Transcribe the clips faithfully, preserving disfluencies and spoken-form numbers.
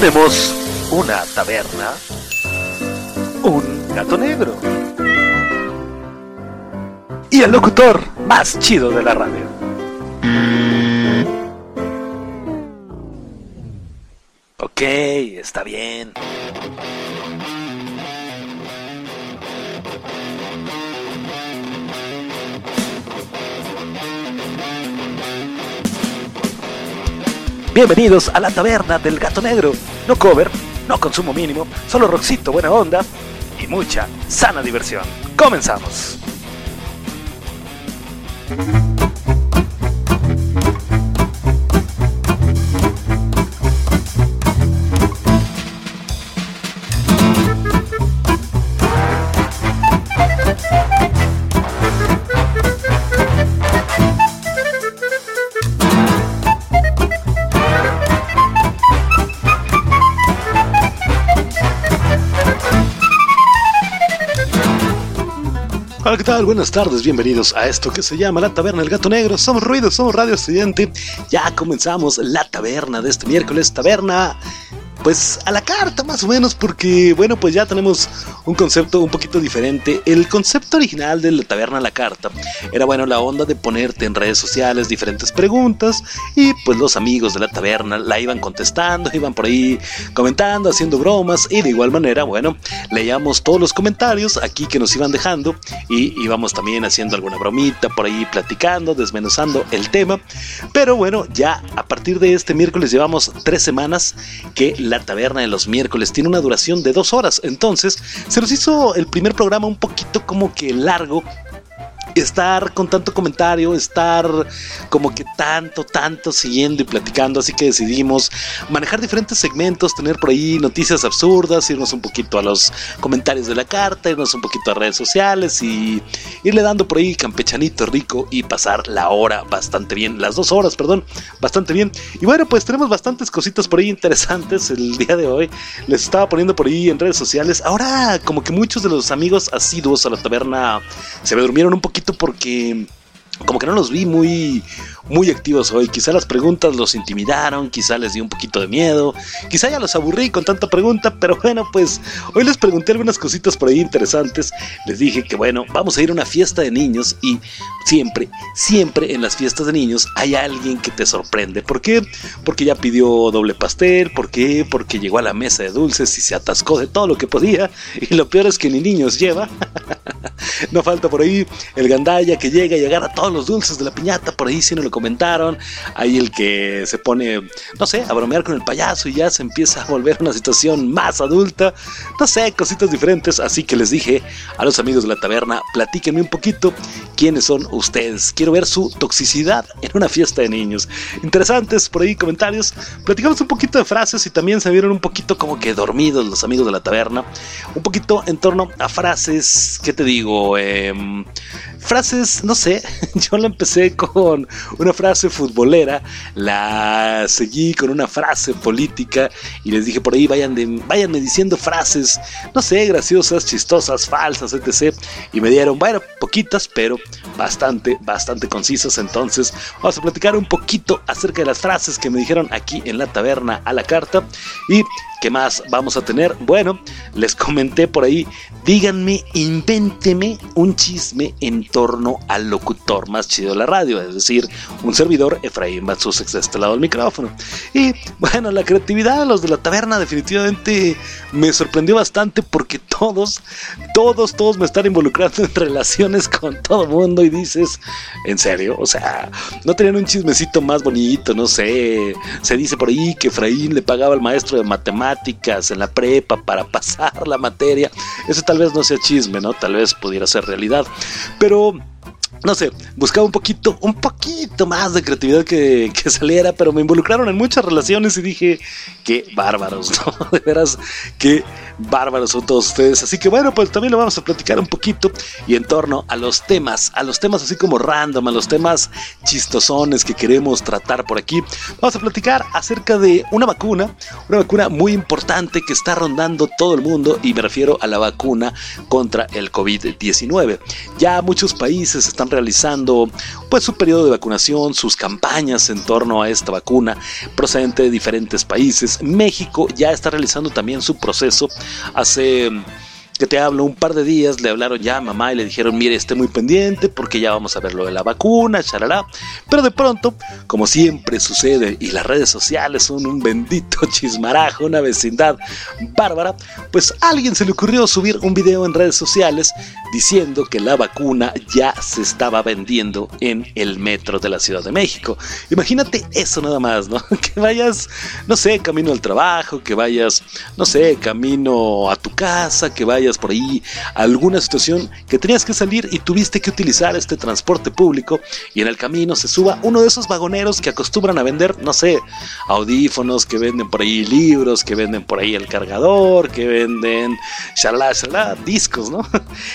Tenemos una taberna, un gato negro y el locutor más chido de la radio. Ok, está bien. Bienvenidos a la taberna del gato negro. No cover, no consumo mínimo, solo rockcito, buena onda y mucha sana diversión. Comenzamos. Hola, ¿qué tal? Buenas tardes, bienvenidos a esto que se llama La Taberna del Gato Negro. Somos Ruido, somos Radio Occidente. Ya comenzamos la taberna de este miércoles, taberna pues a la carta más o menos, porque bueno, pues ya tenemos un concepto un poquito diferente. El concepto original de la taberna a la carta era bueno la onda de ponerte en redes sociales diferentes preguntas y pues los amigos de la taberna la iban contestando, iban por ahí comentando, haciendo bromas, y de igual manera bueno, leíamos todos los comentarios aquí que nos iban dejando y íbamos también haciendo alguna bromita por ahí, platicando, desmenuzando el tema. Pero bueno, ya a partir de este miércoles llevamos tres semanas que la taberna de los miércoles tiene una duración de dos horas, entonces se nos hizo el primer programa un poquito como que largo. Estar con tanto comentario, estar como que tanto, tanto siguiendo y platicando, así que decidimos manejar diferentes segmentos, tener por ahí noticias absurdas, irnos un poquito a los comentarios de la carta, irnos un poquito a redes sociales y irle dando por ahí campechanito rico y pasar la hora bastante bien, las dos horas, perdón, bastante bien. Y bueno, pues tenemos bastantes cositas por ahí interesantes el día de hoy. Les estaba poniendo por ahí en redes sociales, ahora como que muchos de los amigos asiduos a la taberna se me durmieron un poquito porque como que no los vi muy, muy activos hoy. Quizá las preguntas los intimidaron, quizá les dio un poquito de miedo, quizá ya los aburrí con tanta pregunta, pero bueno, pues hoy les pregunté algunas cositas por ahí interesantes. Les dije que bueno, vamos a ir a una fiesta de niños y siempre, siempre en las fiestas de niños hay alguien que te sorprende. ¿Por qué? Porque ya pidió doble pastel. ¿Por qué? Porque llegó a la mesa de dulces y se atascó de todo lo que podía, y lo peor es que ni niños lleva. No falta por ahí el gandalla que llega y agarra todos los dulces de la piñata. Por ahí si no lo comentaron, ahí el que se pone, no sé, a bromear con el payaso y ya se empieza a volver una situación más adulta, no sé, cositas diferentes. Así que les dije a los amigos de la taberna, platíquenme un poquito quiénes son ustedes, quiero ver su toxicidad en una fiesta de niños. Interesantes por ahí comentarios, platicamos un poquito de frases y también se vieron un poquito como que dormidos los amigos de la taberna, un poquito en torno a frases. ¿Qué te digo? Eh, frases, no sé, yo la empecé con una frase futbolera, la seguí con una frase política y les dije por ahí vayan de, váyanme diciendo frases, no sé, graciosas, chistosas, falsas, etcétera. Y me dieron, bueno, poquitas, pero bastante, bastante concisas. Entonces vamos a platicar un poquito acerca de las frases que me dijeron aquí en la taberna a la carta. Y ¿qué más vamos a tener? Bueno, les comenté por ahí, díganme, invénteme un chisme en torno al locutor más chido de la radio, es decir, un servidor, Efraín Bad Sussex, de este lado del micrófono. Y bueno, la creatividad de los de la taberna definitivamente me sorprendió bastante, porque todos, todos, todos me están involucrando en relaciones con todo mundo y dices, ¿en serio? O sea, no tenían un chismecito más bonito, no sé. Se dice por ahí que Efraín le pagaba al maestro de matemáticas en la prepa para pasar la materia. Eso tal vez no sea chisme, ¿no? Tal vez pudiera ser realidad, pero no sé, buscaba un poquito, un poquito más de creatividad que, que saliera, pero me involucraron en muchas relaciones y dije, qué bárbaros, ¿no? De veras, qué bárbaros son todos ustedes. Así que bueno, pues también lo vamos a platicar un poquito y en torno a los temas, a los temas así como random, a los temas chistosones que queremos tratar por aquí. Vamos a platicar acerca de una vacuna, una vacuna muy importante que está rondando todo el mundo, y me refiero a la vacuna contra el COVID diecinueve. Ya muchos países están están realizando pues su periodo de vacunación, sus campañas en torno a esta vacuna procedente de diferentes países. México ya está realizando también su proceso. Hace que te hablo un par de días, le hablaron ya a mamá y le dijeron, mire, esté muy pendiente porque ya vamos a ver lo de la vacuna, charalá. Pero de pronto, como siempre sucede, y las redes sociales son un bendito chismarajo, una vecindad bárbara, pues a alguien se le ocurrió subir un video en redes sociales diciendo que la vacuna ya se estaba vendiendo en el metro de la Ciudad de México. Imagínate eso nada más, ¿no? Que vayas, no sé, camino al trabajo, que vayas, no sé, camino a tu casa, que vayas por ahí alguna situación que tenías que salir y tuviste que utilizar este transporte público, y en el camino se suba uno de esos vagoneros que acostumbran a vender, no sé, audífonos, que venden por ahí libros, que venden por ahí el cargador, que venden shalá, shalá, discos, ¿no?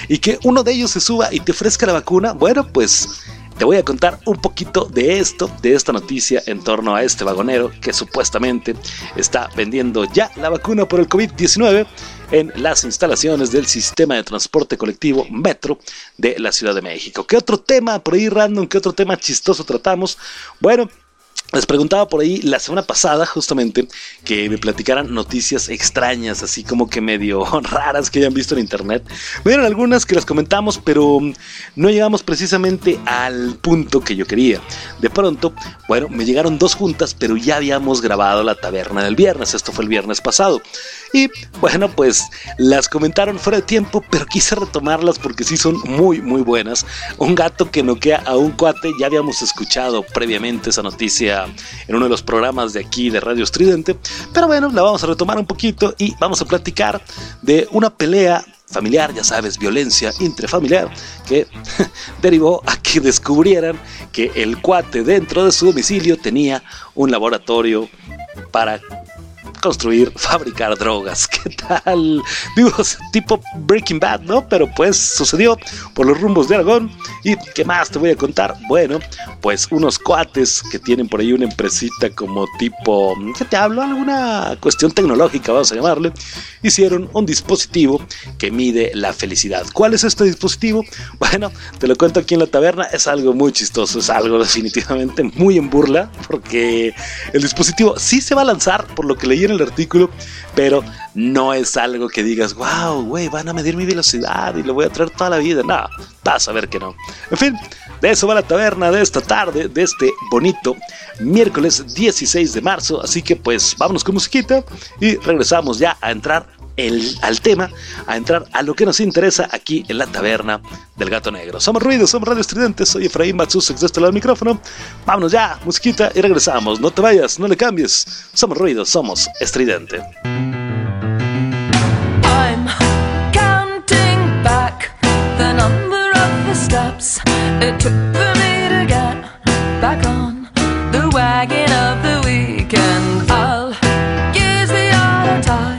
Y que uno de ellos se suba y te ofrezca la vacuna. Bueno, pues te voy a contar un poquito de esto, de esta noticia en torno a este vagonero que supuestamente está vendiendo ya la vacuna por el covid diecinueve en las instalaciones del sistema de transporte colectivo Metro de la Ciudad de México. ¿Qué otro tema por ahí random, qué otro tema chistoso tratamos? Bueno, les preguntaba por ahí la semana pasada justamente que me platicaran noticias extrañas, así como que medio raras que hayan visto en internet. Me dieron algunas que las comentamos, pero no llegamos precisamente al punto que yo quería. De pronto, bueno, me llegaron dos juntas, pero ya habíamos grabado la taberna del viernes. Esto fue el viernes pasado. Y bueno, pues las comentaron fuera de tiempo, pero quise retomarlas porque sí son muy, muy buenas. Un gato que noquea a un cuate, ya habíamos escuchado previamente esa noticia en uno de los programas de aquí de Radio Estridente, pero bueno, la vamos a retomar un poquito y vamos a platicar de una pelea familiar, ya sabes, violencia intrafamiliar, que derivó a que descubrieran que el cuate dentro de su domicilio tenía un laboratorio para construir, fabricar drogas. ¿Qué tal? Digo, tipo Breaking Bad, ¿no? Pero pues sucedió por los rumbos de Aragón. ¿Y qué más te voy a contar? Bueno, pues unos cuates que tienen por ahí una empresita como tipo, ¿qué te hablo? Alguna cuestión tecnológica, vamos a llamarle. Hicieron un dispositivo que mide la felicidad. ¿Cuál es este dispositivo? Bueno, te lo cuento aquí en la taberna. Es algo muy chistoso, es algo definitivamente muy en burla, porque el dispositivo sí se va a lanzar, por lo que leí en el artículo, pero no es algo que digas, wow, güey, van a medir mi velocidad y lo voy a traer toda la vida. No, vas a ver que no. En fin, de eso va la taberna de esta tarde, de este bonito miércoles dieciséis de marzo. Así que pues vámonos con musiquita y regresamos ya a entrar el, al tema, a entrar a lo que nos interesa aquí en la taberna del gato negro. Somos Ruidos, somos Radio Estridente, soy Efraín Bad Sussex de este lado del micrófono. Vámonos ya, musiquita, y regresamos. No te vayas, no le cambies. Somos Ruidos, somos Estridente. I'm counting back the number of the steps it took for me to get back on the wagon of the weekend. I'll use the auto tie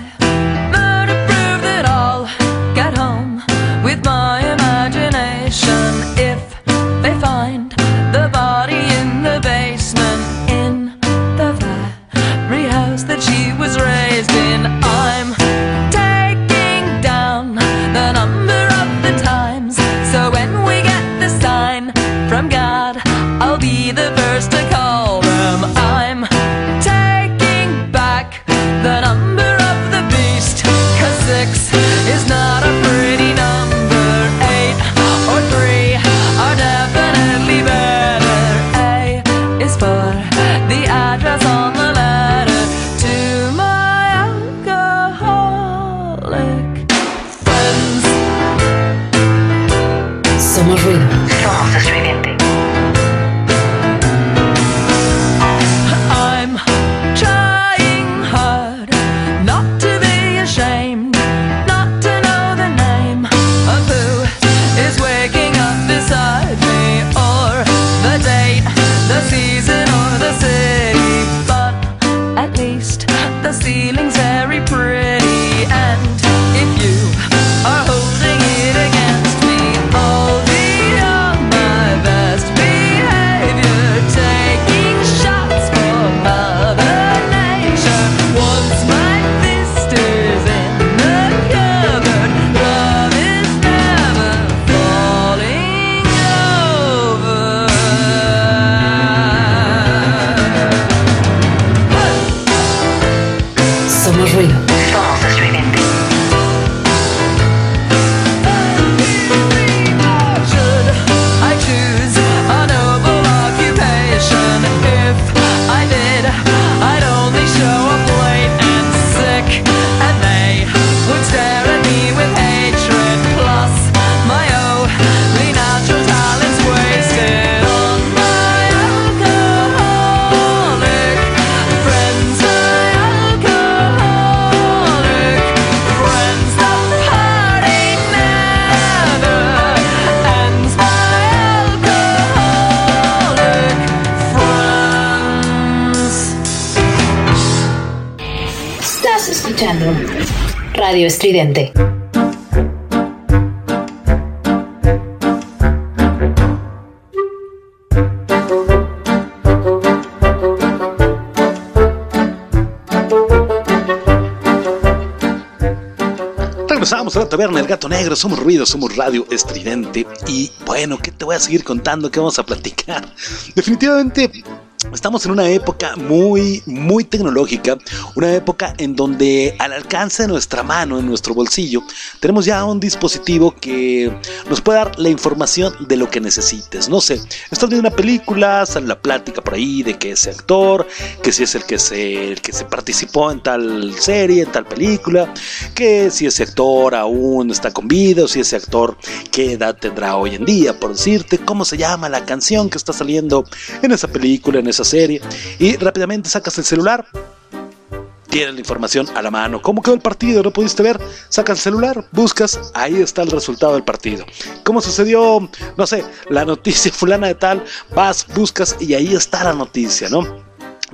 Radio Estridente. Regresamos a la taberna del Gato Negro, somos ruidos, somos Radio Estridente. Y bueno, ¿qué te voy a seguir contando? ¿Qué vamos a platicar? Definitivamente estamos en una época muy, muy tecnológica, una época en donde al alcance de nuestra mano, en nuestro bolsillo, tenemos ya un dispositivo que nos puede dar la información de lo que necesites. No sé, estás viendo una película, sale la plática por ahí de que ese actor, que si es el que se, el que se participó en tal serie, en tal película, que si ese actor aún está con vida, o si ese actor qué edad tendrá hoy en día, por decirte, cómo se llama la canción que está saliendo en esa película, en esa serie, y rápidamente sacas el celular, tienes la información a la mano. ¿Cómo quedó el partido? ¿No pudiste ver? Sacas el celular, buscas, ahí está el resultado del partido. ¿Cómo sucedió? No sé, la noticia fulana de tal, vas, buscas y ahí está la noticia, ¿no?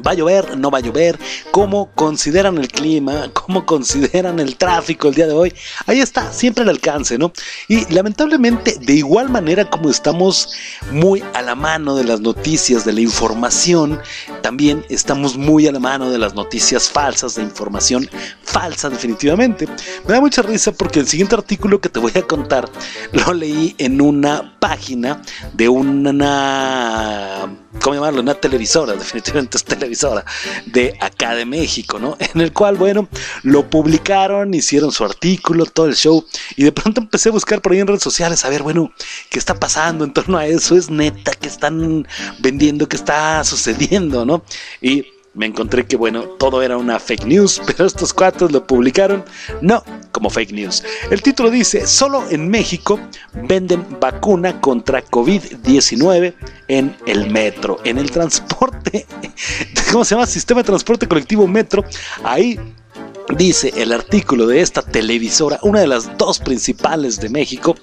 ¿Va a llover? ¿No va a llover? ¿Cómo consideran el clima? ¿Cómo consideran el tráfico el día de hoy? Ahí está, siempre al alcance, ¿no? Y lamentablemente, de igual manera como estamos muy a la mano de las noticias, de la información, también estamos muy a la mano de las noticias falsas, de información falsa, definitivamente. Me da mucha risa porque el siguiente artículo que te voy a contar lo leí en una página de una... ¿cómo llamarlo? Una televisora, definitivamente es televisora de acá de México, ¿no? En el cual, bueno, lo publicaron, hicieron su artículo, todo el show, y de pronto empecé a buscar por ahí en redes sociales, a ver, bueno, ¿qué está pasando en torno a eso? ¿Es neta? ¿Qué están vendiendo? ¿Qué está sucediendo, no? Y me encontré que, bueno, todo era una fake news, pero estos cuates lo publicaron, no, como fake news. El título dice, solo en México venden vacuna contra COVID diecinueve en el metro, en el transporte, ¿cómo se llama? Sistema de transporte colectivo metro, ahí... Dice el artículo de esta televisora, una de las dos principales de México,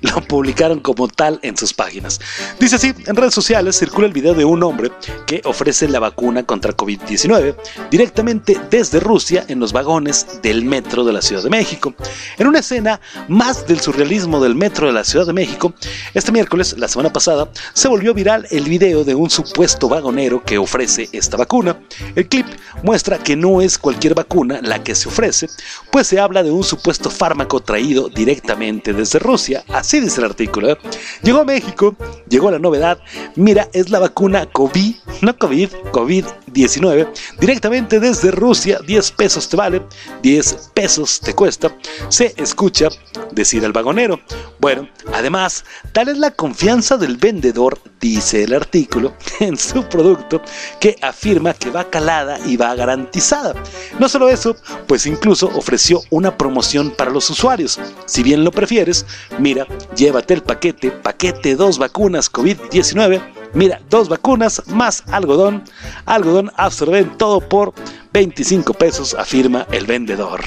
lo publicaron como tal en sus páginas. Dice así, en redes sociales circula el video de un hombre que ofrece la vacuna contra COVID diecinueve directamente desde Rusia en los vagones del metro de la Ciudad de México. En una escena más del surrealismo del metro de la Ciudad de México, este miércoles, la semana pasada, se volvió viral el video de un supuesto vagonero que ofrece esta vacuna. El clip muestra que no es cualquier vacuna la que se ofrece, pues se habla de un supuesto fármaco traído directamente desde Rusia, así dice el artículo, ¿eh? Llegó a México, llegó la novedad, mira, es la vacuna COVID, no COVID, COVID diecinueve, directamente desde Rusia, diez pesos te vale, diez pesos te cuesta, se escucha decir al vagonero. Bueno, además, tal es la confianza del vendedor, dice el artículo, en su producto, que afirma que va calada y va garantizada. No solo eso, pues incluso ofreció una promoción para los usuarios. Si bien lo prefieres, mira, llévate el paquete, paquete dos vacunas COVID diecinueve, mira, dos vacunas más algodón, algodón absorbente, todo por veinticinco pesos, afirma el vendedor.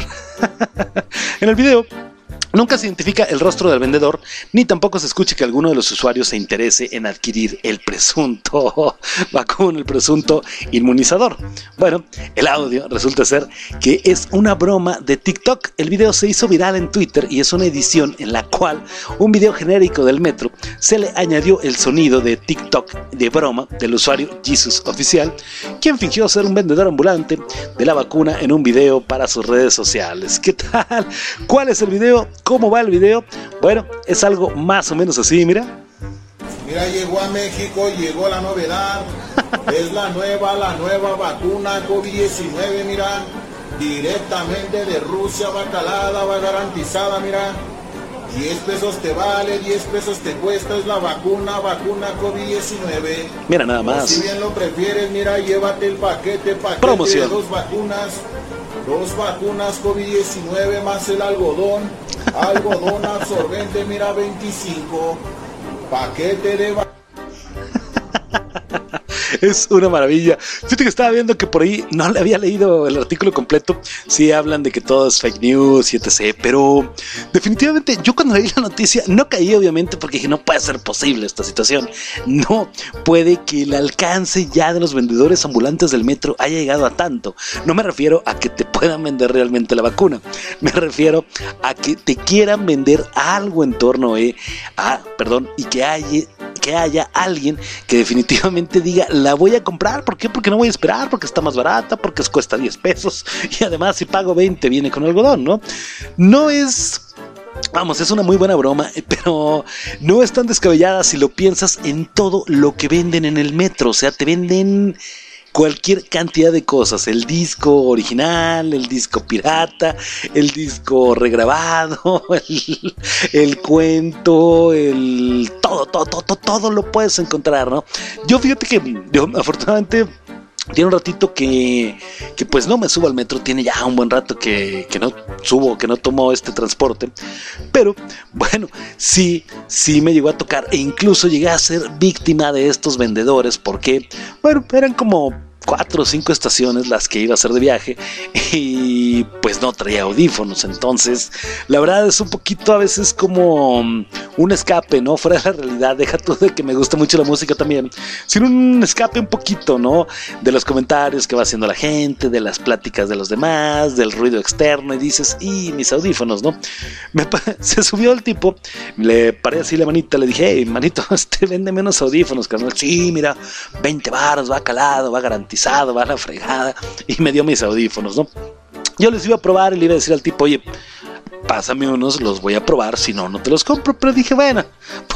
En el video... nunca se identifica el rostro del vendedor, ni tampoco se escucha que alguno de los usuarios se interese en adquirir el presunto vacuna, el presunto inmunizador. Bueno, el audio resulta ser que es una broma de TikTok. El video se hizo viral en Twitter y es una edición en la cual un video genérico del metro se le añadió el sonido de TikTok de broma del usuario Jesús Oficial, quien fingió ser un vendedor ambulante de la vacuna en un video para sus redes sociales. ¿Qué tal? ¿Cuál es el video? ¿Cómo va el video? Bueno, es algo más o menos así, mira. Mira, llegó a México, llegó la novedad. Es la nueva, la nueva vacuna COVID diecinueve, mira. Directamente de Rusia, va calada, va garantizada, mira. diez pesos te vale, diez pesos te cuesta, es la vacuna, vacuna COVID diecinueve. Mira nada más. Pues si bien lo prefieres, mira, llévate el paquete, paquete promoción de dos vacunas. Dos vacunas COVID diecinueve más el algodón, algodón absorbente, mira, veinticinco, paquete de vacunas. Es una maravilla. Fíjate que estaba viendo que por ahí no le había leído el artículo completo. Sí hablan de que todo es fake news y etcétera. Pero definitivamente yo cuando leí la noticia no caí, obviamente, porque dije no puede ser posible esta situación. No puede que el alcance ya de los vendedores ambulantes del metro haya llegado a tanto. No me refiero a que te puedan vender realmente la vacuna. Me refiero a que te quieran vender algo en torno eh, a, perdón, y que haya, que haya alguien que definitivamente diga, la voy a comprar. ¿Por qué? Porque no voy a esperar, porque está más barata, porque cuesta diez pesos y además si pago veinte viene con algodón, ¿no? No es... Vamos, es una muy buena broma, pero no es tan descabellada si lo piensas en todo lo que venden en el metro. O sea, te venden... cualquier cantidad de cosas, el disco original, el disco pirata, el disco regrabado, el, el cuento, el todo, todo, todo, todo lo puedes encontrar, ¿no? Yo fíjate que yo, afortunadamente... Tiene un ratito que, que pues no me subo al metro, tiene ya un buen rato que, que no subo, que no tomo este transporte. Pero bueno, sí, sí me llegó a tocar e incluso llegué a ser víctima de estos vendedores porque, bueno, eran como cuatro o cinco estaciones las que iba a hacer de viaje y pues no traía audífonos, entonces la verdad es un poquito a veces como un escape, ¿no? Fuera de la realidad, deja tú de que me gusta mucho la música también, sino un escape un poquito, ¿no? De los comentarios que va haciendo la gente, de las pláticas de los demás, del ruido externo y dices, y mis audífonos, ¿no? Me se subió el tipo, le paré así la manita, le dije, hey, manito, este vende menos audífonos, carnal. Sí, mira, veinte baros, va calado, va garantizado, va a la fregada, y me dio mis audífonos, ¿no? Yo les iba a probar y le iba a decir al tipo, oye, pásame unos, los voy a probar, si no, no te los compro. Pero dije, bueno,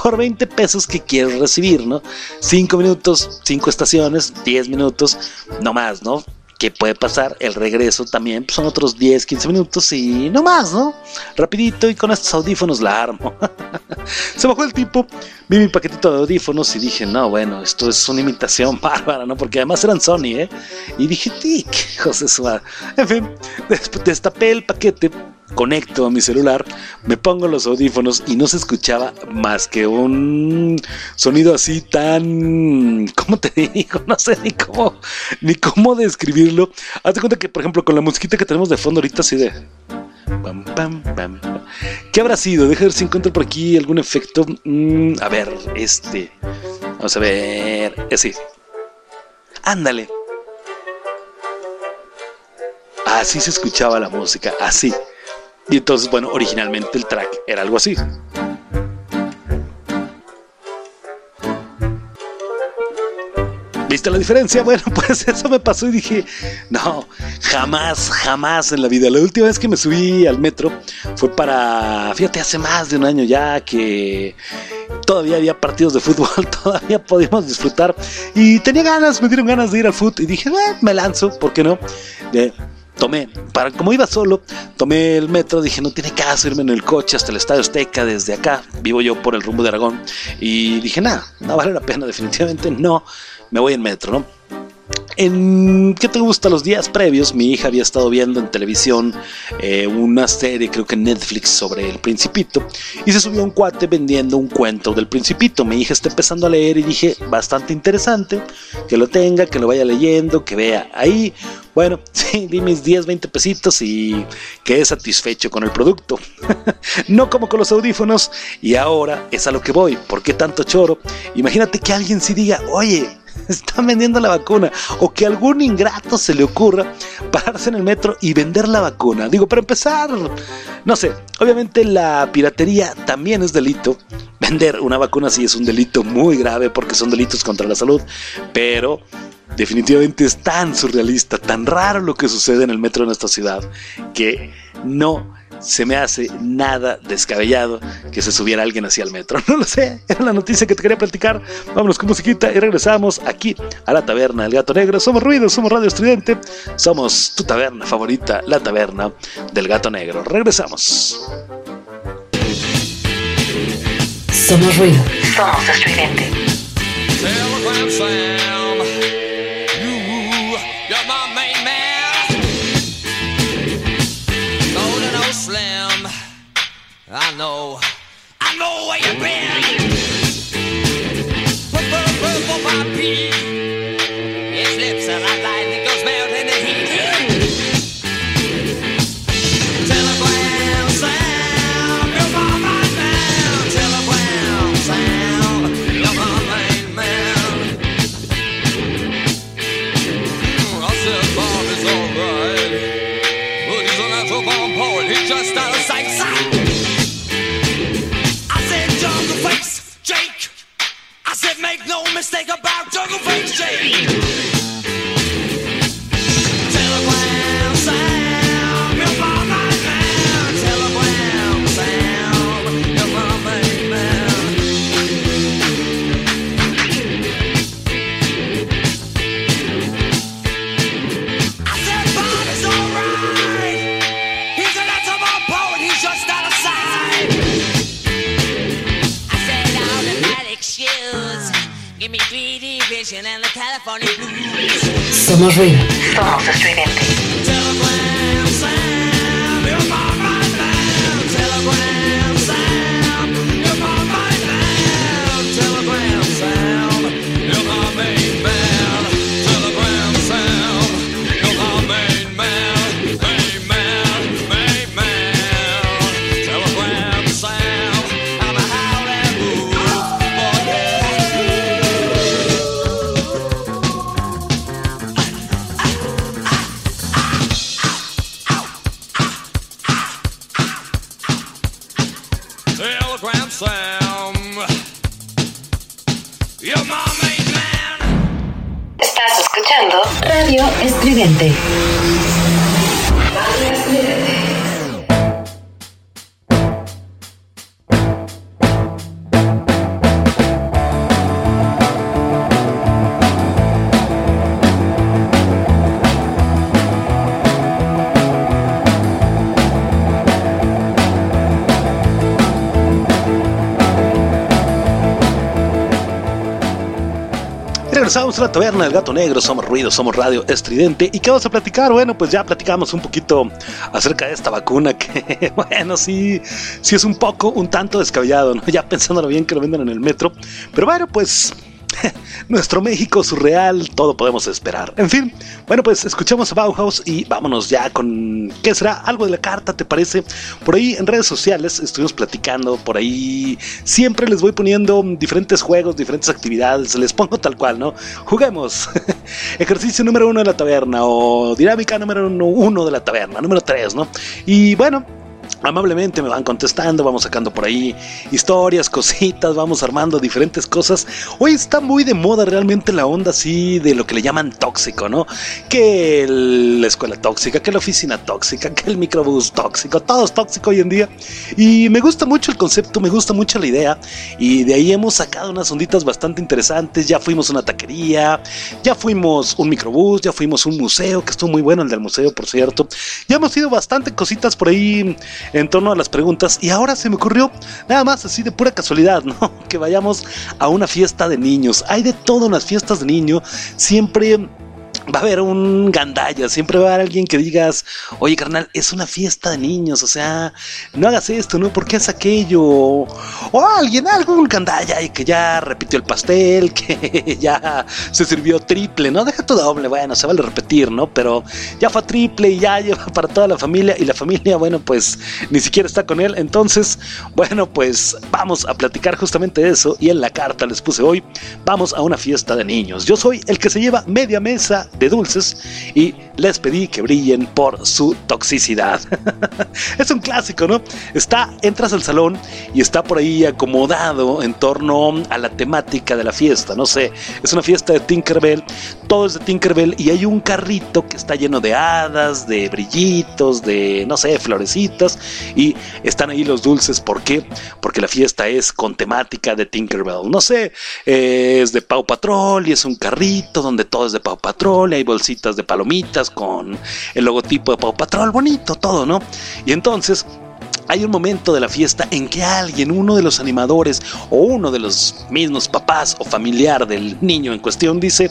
por veinte pesos que quiero recibir, ¿no? cinco minutos, cinco estaciones, diez minutos, no más, ¿no? ¿Qué puede pasar? El regreso también, pues son otros diez, quince minutos y no más, ¿no? Rapidito y con estos audífonos la armo. Se bajó el tipo, vi mi paquetito de audífonos y dije, no, bueno, esto es una imitación bárbara, ¿no? Porque además eran Sony, ¿eh? Y dije, tic, José Suárez. En fin, destapé el paquete, conecto a mi celular, me pongo los audífonos y no se escuchaba más que un sonido así tan... ¿Cómo te digo? No sé ni cómo, ni cómo describirlo. Hazte cuenta que, por ejemplo, con la musiquita que tenemos de fondo ahorita así de... Pam, pam, pam. ¿Qué habrá sido? Deja ver si encuentro por aquí algún efecto. Mm, a ver, este... Vamos a ver... Así. Ándale. Así se escuchaba la música, así. Y entonces, bueno, originalmente el track era algo así. ¿Viste la diferencia? Bueno, pues eso me pasó y dije, no, jamás, jamás en la vida. La última vez que me subí al metro fue para, fíjate, hace más de un año ya que todavía había partidos de fútbol, todavía podíamos disfrutar. Y tenía ganas, me dieron ganas de ir al fútbol y dije, eh, me lanzo, ¿por qué no? Eh, Tomé, para, como iba solo, tomé el metro, dije, no tiene caso irme en el coche hasta el Estadio Azteca, desde acá, vivo yo por el rumbo de Aragón, y dije, nada, no vale la pena, definitivamente no, me voy en metro, ¿no? En, ¿qué te gusta? Los días previos mi hija había estado viendo en televisión eh, una serie, creo que en Netflix, sobre El Principito, y se subió un cuate vendiendo un cuento del Principito. Mi hija está empezando a leer y dije, bastante interesante, que lo tenga, que lo vaya leyendo, que vea ahí. Bueno, sí, di mis diez, veinte pesitos y quedé satisfecho con el producto. No como con los audífonos. Y ahora es a lo que voy. ¿Por qué tanto choro? Imagínate que alguien sí diga, oye, están vendiendo la vacuna, o que a algún ingrato se le ocurra pararse en el metro y vender la vacuna. Digo, para empezar, no sé, obviamente la piratería también es delito. Vender una vacuna sí es un delito muy grave porque son delitos contra la salud, pero definitivamente es tan surrealista, tan raro lo que sucede en el metro de nuestra ciudad, que no se me hace nada descabellado que se subiera alguien hacia el metro. No lo sé, era la noticia que te quería platicar. Vámonos con musiquita y regresamos aquí a la taberna del gato negro. Somos Ruido, somos Radio Estridente, somos tu taberna favorita, la taberna del gato negro. Regresamos. Somos Ruido, somos Estridente. I know, I know where you've been. Purple, purple, my pee. Somos ruido. Somos estridente. Radio Estridente. Radio Estridente. Regresamos a la taberna del gato negro, somos ruido, somos radio estridente. ¿Y qué vamos a platicar? Bueno, pues ya platicamos un poquito acerca de esta vacuna que, bueno, sí, sí es un poco, un tanto descabellado, ¿no? Ya pensándolo bien que lo venden en el metro. Pero bueno, pues nuestro México surreal, todo podemos esperar. En fin, bueno, pues escuchemos a Bauhaus y vámonos ya con... ¿Qué será? Algo de la carta, ¿te parece? Por ahí en redes sociales estuvimos platicando, por ahí siempre les voy poniendo diferentes juegos, diferentes actividades, les pongo tal cual, ¿no? Juguemos. Ejercicio número uno de la taberna o dinámica número uno de la taberna, número tres, ¿no? Y bueno... amablemente me van contestando, vamos sacando por ahí historias, cositas, vamos armando diferentes cosas. Hoy está muy de moda realmente la onda así de lo que le llaman tóxico, ¿no? Que el, la escuela tóxica, que la oficina tóxica, que el microbús tóxico, todo es tóxico hoy en día. Y me gusta mucho el concepto, me gusta mucho la idea. Y de ahí hemos sacado unas onditas bastante interesantes. Ya fuimos a una taquería, ya fuimos un microbús, ya fuimos a un museo, que estuvo muy bueno el del museo, por cierto. Ya hemos ido bastante cositas por ahí en torno a las preguntas, y ahora se me ocurrió nada más así de pura casualidad, ¿no? Que vayamos a una fiesta de niños. Hay de todo en las fiestas de niños, siempre... va a haber un gandalla, siempre va a haber alguien que digas, oye carnal, es una fiesta de niños, o sea, no hagas esto, ¿no? ¿Por qué haces aquello? O alguien, algún gandalla y que ya repitió el pastel, que ya se sirvió triple, ¿no? Deja tu doble, bueno, se vale repetir, ¿no? Pero ya fue triple y ya lleva para toda la familia y la familia, bueno, pues ni siquiera está con él. Entonces, bueno, pues vamos a platicar justamente eso y en la carta les puse hoy, vamos a una fiesta de niños. Yo soy el que se lleva media mesa de dulces y les pedí que brillen por su toxicidad. Es un clásico, ¿no? Está, entras al salón y está por ahí acomodado en torno a la temática de la fiesta, no sé, es una fiesta de Tinkerbell, todo es de Tinkerbell y hay un carrito que está lleno de hadas, de brillitos, de, no sé, florecitas y están ahí los dulces. ¿Por qué? Porque la fiesta es con temática de Tinkerbell, no sé, es de Paw Patrol y es un carrito donde todo es de Paw Patrol. Hay bolsitas de palomitas con el logotipo de Paw Patrol, bonito todo, ¿no? Y entonces hay un momento de la fiesta en que alguien, uno de los animadores o uno de los mismos papás o familiar del niño en cuestión dice,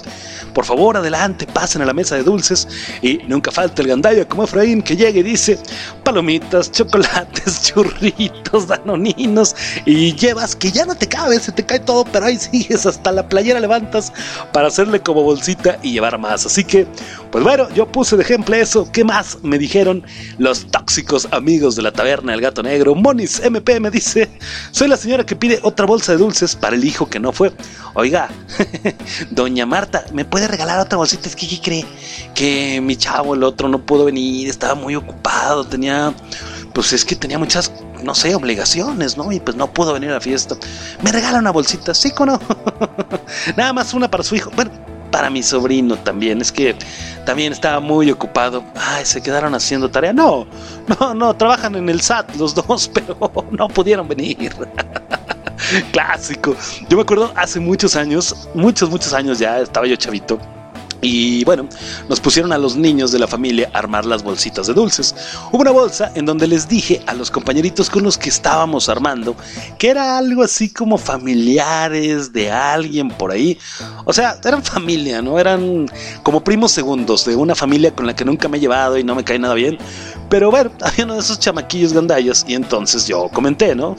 por favor adelante, pasen a la mesa de dulces. Y nunca falta el gandalla como Efraín que llega y dice, palomitas, chocolates, churritos, danoninos, y llevas que ya no te cabe, se te cae todo, pero ahí sigues, hasta la playera levantas para hacerle como bolsita y llevar más. Así que, pues bueno, yo puse de ejemplo eso. ¿Qué más me dijeron los tóxicos amigos de la taberna del gato negro? Monis M P me dice, soy la señora que pide otra bolsa de dulces para el hijo que no fue. Oiga, doña Marta, ¿me puede regalar otra bolsita? Es que ¿qué cree? Que mi chavo, el otro, no pudo venir, estaba muy ocupado, tenía... pues es que tenía muchas, no sé, obligaciones, ¿no? Y pues no pudo venir a la fiesta. ¿Me regala una bolsita? ¿Sí o no? Nada más una para su hijo. Bueno, para mi sobrino también, es que también estaba muy ocupado. Ay, se quedaron haciendo tarea. No, no, no, trabajan en el S A T los dos, pero no pudieron venir. Clásico. Yo me acuerdo hace muchos años, muchos, muchos años ya, estaba yo chavito. Y bueno, nos pusieron a los niños de la familia a armar las bolsitas de dulces. Hubo una bolsa en donde les dije a los compañeritos con los que estábamos armando que era algo así como familiares de alguien por ahí. O sea, eran familia, ¿no? Eran como primos segundos de una familia con la que nunca me he llevado y no me cae nada bien. Pero bueno, había uno de esos chamaquillos gandallas y entonces yo comenté, ¿no?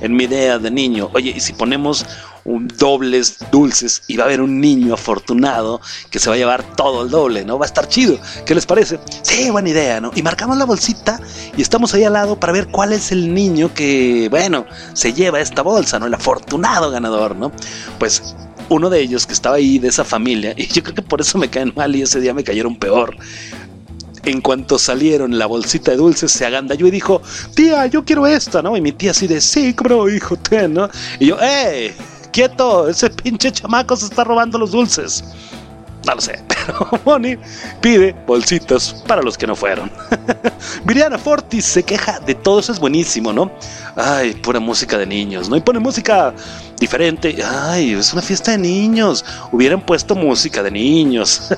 En mi idea de niño, oye, ¿y si ponemos un dobles dulces y va a haber un niño afortunado que se va a llevar todo el doble, ¿no? Va a estar chido, ¿qué les parece? Sí, buena idea, ¿no? Y marcamos la bolsita y estamos ahí al lado para ver cuál es el niño que, bueno, se lleva esta bolsa, ¿no? El afortunado ganador, ¿no? Pues uno de ellos que estaba ahí de esa familia, y yo creo que por eso me caen mal y ese día me cayeron peor. En cuanto salieron la bolsita de dulces, se agandalló y dijo, tía, yo quiero esta, ¿no? Y mi tía así de, sí, bro, hijo, ten, ¿no? Y yo, ¡eh! ¡Quieto! Ese pinche chamaco se está robando los dulces. No lo sé, pero Moni pide bolsitas para los que no fueron. Viriana Fortis se queja de todo eso, es buenísimo, ¿no? Ay, pura música de niños, ¿no? Y pone música diferente. Ay, es una fiesta de niños. Hubieran puesto música de niños.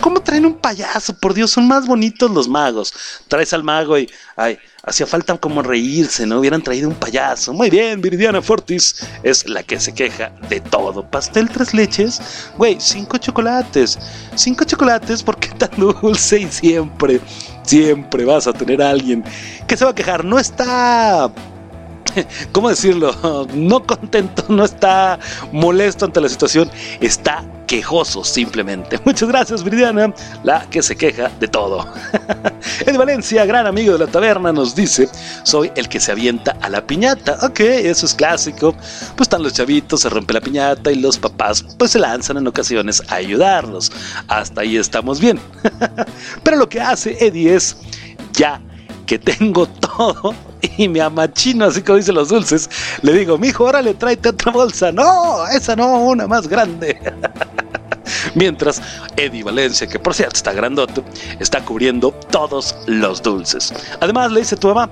¿Cómo traen un payaso? Por Dios, son más bonitos los magos. Traes al mago y... ay, hacía falta como reírse, ¿no? Hubieran traído un payaso. Muy bien, Viridiana Fortis es la que se queja de todo. Pastel tres leches. Güey, cinco chocolates. Cinco chocolates, ¿por qué tan dulce? Y siempre, siempre vas a tener a alguien que se va a quejar. No está... ¿cómo decirlo? No contento, no está molesto ante la situación, está quejoso simplemente. Muchas gracias, Viridiana, la que se queja de todo. Ed Valencia, gran amigo de la taberna, nos dice, soy el que se avienta a la piñata. Ok, eso es clásico. Pues están los chavitos, se rompe la piñata y los papás pues se lanzan en ocasiones a ayudarlos. Hasta ahí estamos bien. Pero lo que hace Eddie es, ya que tengo todo y me amachino, así como dicen los dulces, le digo, mijo, órale, tráete otra bolsa. No, esa no, una más grande. Mientras Eddie Valencia, que por cierto está grandote, está cubriendo todos los dulces. Además le dice a tu mamá,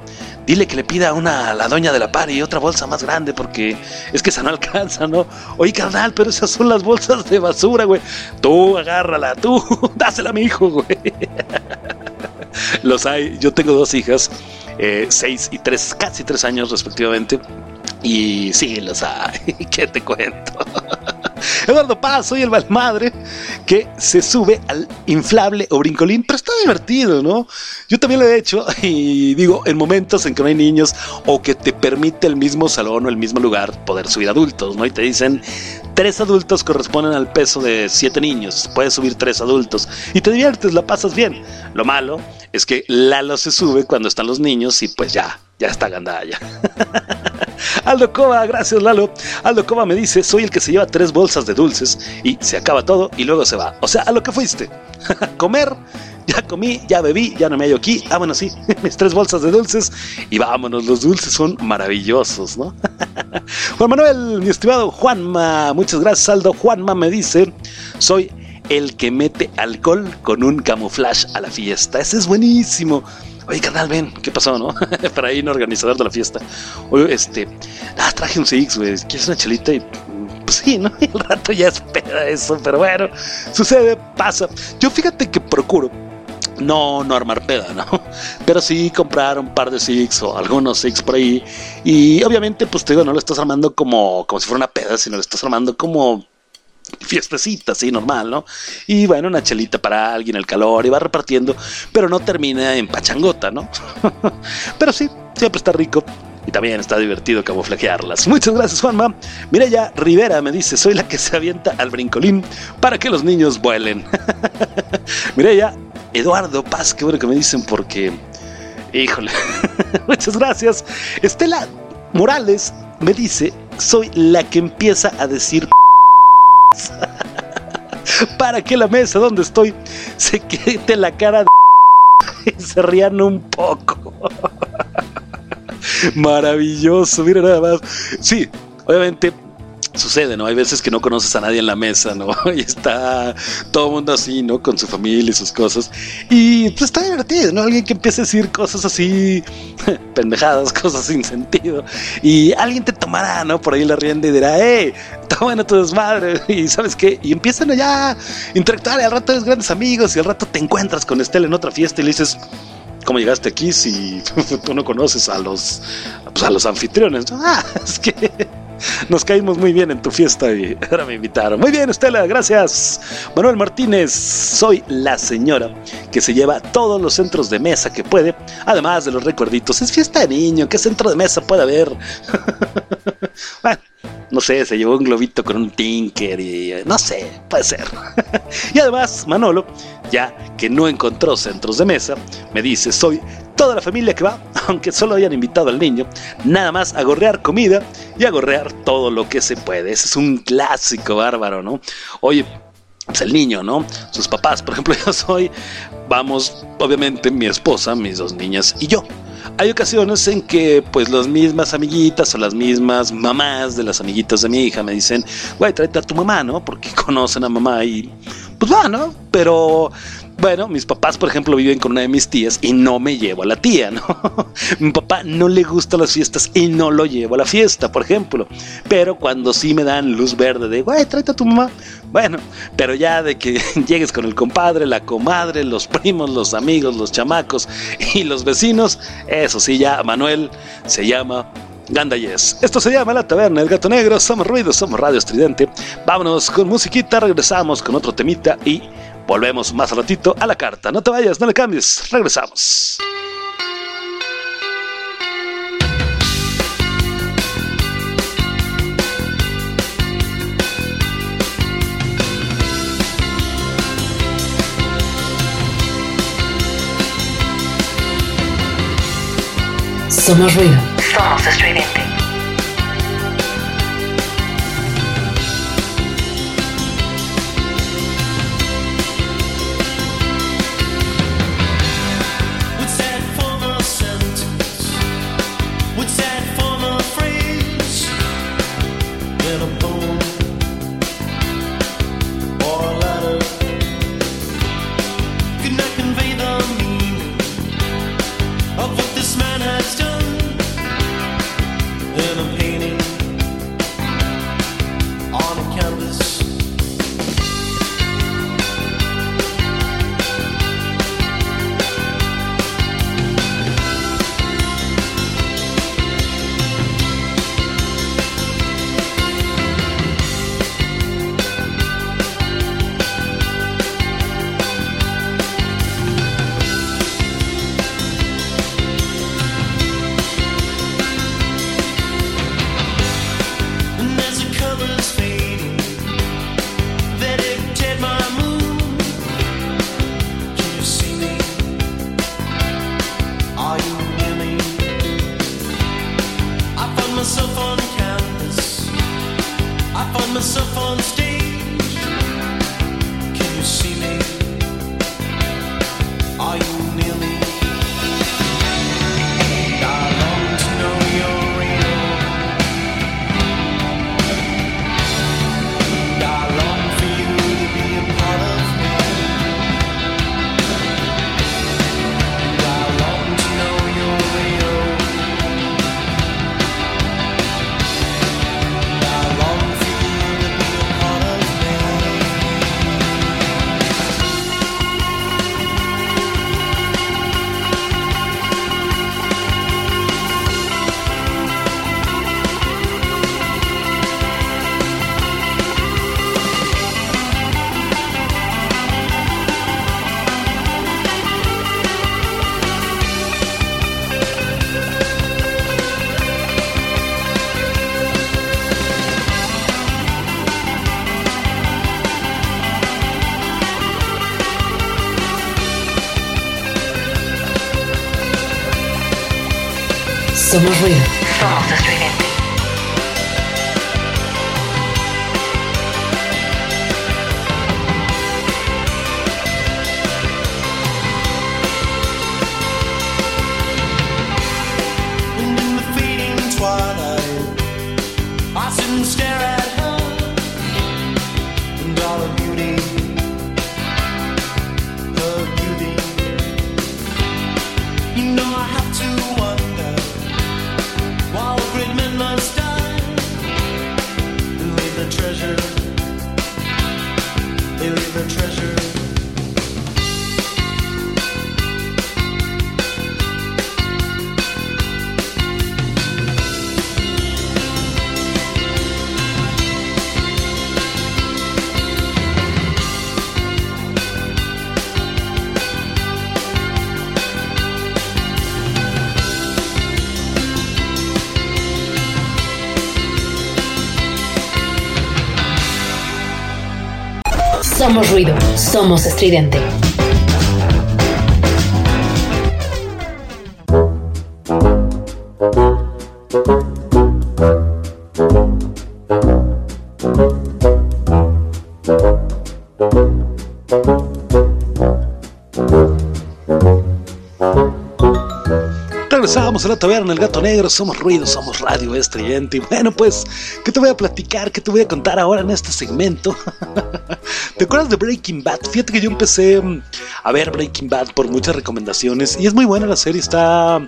dile que le pida una a la doña de la pari otra bolsa más grande, porque es que esa no alcanza, ¿no? Oye, carnal, pero esas son las bolsas de basura, güey. Tú agárrala, tú dásela a mi hijo, güey. Los hay, yo tengo dos hijas, eh, seis y tres, casi tres años respectivamente. Y sí, los hay, ¿qué te cuento? Eduardo Paz, soy el balmadre que se sube al inflable o brincolín, pero está divertido, ¿no? Yo también lo he hecho y digo, en momentos en que no hay niños o que te permite el mismo salón o el mismo lugar poder subir adultos, ¿no? Y te dicen, tres adultos corresponden al peso de siete niños, puedes subir tres adultos y te diviertes, la pasas bien. Lo malo es que Lalo se sube cuando están los niños y pues ya, ya está gandalla. Aldo Cova, gracias Lalo. Aldo Cova me dice, soy el que se lleva tres bolsas de dulces y se acaba todo y luego se va. O sea, a lo que fuiste. Comer, ya comí, ya bebí, ya no me hallo aquí. Ah, bueno, sí, mis tres bolsas de dulces y vámonos, los dulces son maravillosos, ¿no? Juan Manuel, mi estimado Juanma, muchas gracias Aldo. Juanma me dice, soy el que mete alcohol con un camuflaje a la fiesta. Ese es buenísimo. Oye, carnal, ven, ¿qué pasó, no? Para ahí, un organizador de la fiesta. Oye, este, ah, traje un six, güey, ¿quieres una chelita? Y pues sí, ¿no? El rato ya espera eso, pero bueno, sucede, pasa. Yo fíjate que procuro no, no armar peda, ¿no? Pero sí comprar un par de six o algunos six por ahí. Y obviamente, pues te digo, no lo estás armando como, como si fuera una peda, sino lo estás armando como... fiestecita, sí, normal, ¿no? Y bueno, una chelita para alguien, el calor, y va repartiendo, pero no termina en pachangota, ¿no? Pero sí, siempre está rico. Y también está divertido camuflajearlas. Muchas gracias, Juanma. Mireya Rivera me dice, soy la que se avienta al brincolín para que los niños vuelen. Mireya, Eduardo Paz, qué bueno que me dicen porque... híjole. Muchas gracias. Estela Morales me dice, soy la que empieza a decir... para que la mesa donde estoy se quite la cara de y se rían un poco. Maravilloso, mira nada más. Sí, obviamente sucede, ¿no? Hay veces que no conoces a nadie en la mesa, ¿no? Y está todo el mundo así, ¿no? Con su familia y sus cosas. Y pues está divertido, ¿no? Alguien que empiece a decir cosas así, pendejadas, cosas sin sentido. Y alguien te tomará, ¿no? Por ahí la rienda y dirá, ¡eh! coman a tu desmadre, y ¿sabes qué? Y empiezan allá a interactuar, y al rato eres grandes amigos, y al rato te encuentras con Estela en otra fiesta y le dices, ¿cómo llegaste aquí si tú no conoces a los, pues a los anfitriones? Ah, es que nos caímos muy bien en tu fiesta y ahora me invitaron. Muy bien, Estela, gracias. Manuel Martínez, soy la señora que se lleva todos los centros de mesa que puede, además de los recuerditos. Es fiesta de niño, ¿qué centro de mesa puede haber? Bueno, no sé, se llevó un globito con un Tinker y no sé, puede ser. Y además, Manolo, ya que no encontró centros de mesa, me dice, soy toda la familia que va, aunque solo hayan invitado al niño, nada más a gorrear comida y a gorrear todo lo que se puede. Ese es un clásico bárbaro, ¿no? Oye, pues el niño, ¿no? Sus papás, por ejemplo, yo soy, vamos, obviamente mi esposa, mis dos niñas y yo. Hay ocasiones en que pues las mismas amiguitas o las mismas mamás de las amiguitas de mi hija me dicen, güey, tráete a tu mamá, ¿no? Porque conocen a mamá y pues va, ¿no? Pero bueno, mis papás, por ejemplo, viven con una de mis tías y no me llevo a la tía, ¿no? Mi papá no le gustan las fiestas y no lo llevo a la fiesta, por ejemplo. Pero cuando sí me dan luz verde de, güey, tráete a tu mamá, bueno, pero ya de que llegues con el compadre, la comadre, los primos, los amigos, los chamacos y los vecinos, eso sí, ya Manuel se llama Gandayes. Esto se llama La Taberna del Gato Negro. Somos ruidos, somos Radio Estridente. Vámonos con musiquita, regresamos con otro temita y volvemos más ratito a la carta. No te vayas, no le cambies, regresamos. Somos ruido. Somos estridente. Somos ruido. Somos estridente. Midnight. treasure. They leave their treasure. Somos ruido, somos estridente. Regresamos a la taberna, el gato negro, somos ruido, somos radio estridente. Y bueno, pues, ¿qué te voy a platicar? ¿Qué te voy a contar ahora en este segmento? ¿Te acuerdas de Breaking Bad? Fíjate que yo empecé a ver Breaking Bad por muchas recomendaciones y es muy buena la serie, está,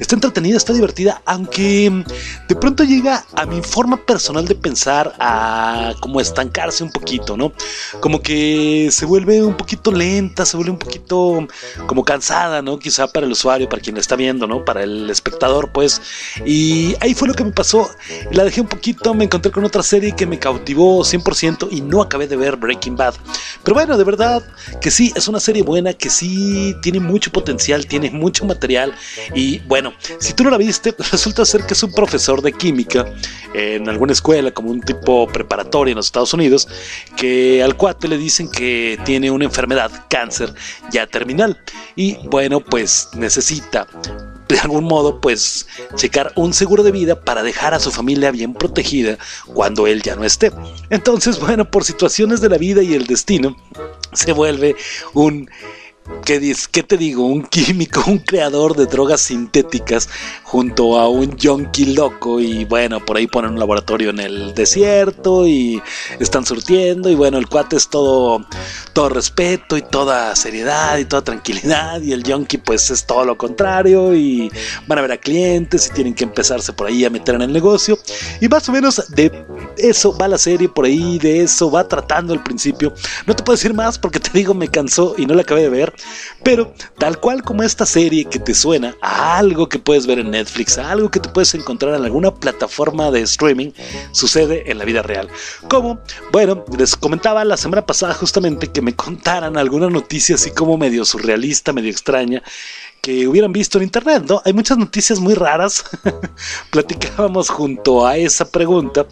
está entretenida, está divertida, aunque de pronto llega a mi forma personal de pensar a como estancarse un poquito, ¿no? Como que se vuelve un poquito lenta, se vuelve un poquito como cansada, ¿no? Quizá para el usuario, para quien la está viendo, ¿no? Para el espectador, pues. Y ahí fue lo que me pasó, la dejé un poquito, me encontré con otra serie que me cautivó cien por ciento y no acabé de ver Breaking Bad. Pero bueno, de verdad que sí, es una serie buena, que sí tiene mucho potencial, tiene mucho material. Y bueno, si tú no la viste, resulta ser que es un profesor de química en alguna escuela, como un tipo preparatoria en los Estados Unidos, que al cuate le dicen que tiene una enfermedad, cáncer ya terminal. Y bueno, pues necesita de algún modo, pues, checar un seguro de vida para dejar a su familia bien protegida cuando él ya no esté. Entonces, bueno, por situaciones de la vida y el destino, se vuelve un... ¿Qué, ¿Qué te digo? Un químico, un creador de drogas sintéticas junto a un yonki loco. Y bueno, por ahí ponen un laboratorio en el desierto y están surtiendo. Y bueno, el cuate es todo, todo respeto y toda seriedad y toda tranquilidad. Y el yonki pues es todo lo contrario. Y van a ver a clientes y tienen que empezarse por ahí a meter en el negocio. Y más o menos de eso va la serie, por ahí de eso va tratando al principio. No te puedo decir más porque te digo, me cansó y no la acabé de ver. Pero tal cual como esta serie que te suena a algo que puedes ver en Netflix, a algo que te puedes encontrar en alguna plataforma de streaming, sucede en la vida real. Como, bueno, les comentaba la semana pasada justamente que me contaran alguna noticia así como medio surrealista, medio extraña, que hubieran visto en internet, ¿no? Hay muchas noticias muy raras. Platicábamos junto a esa pregunta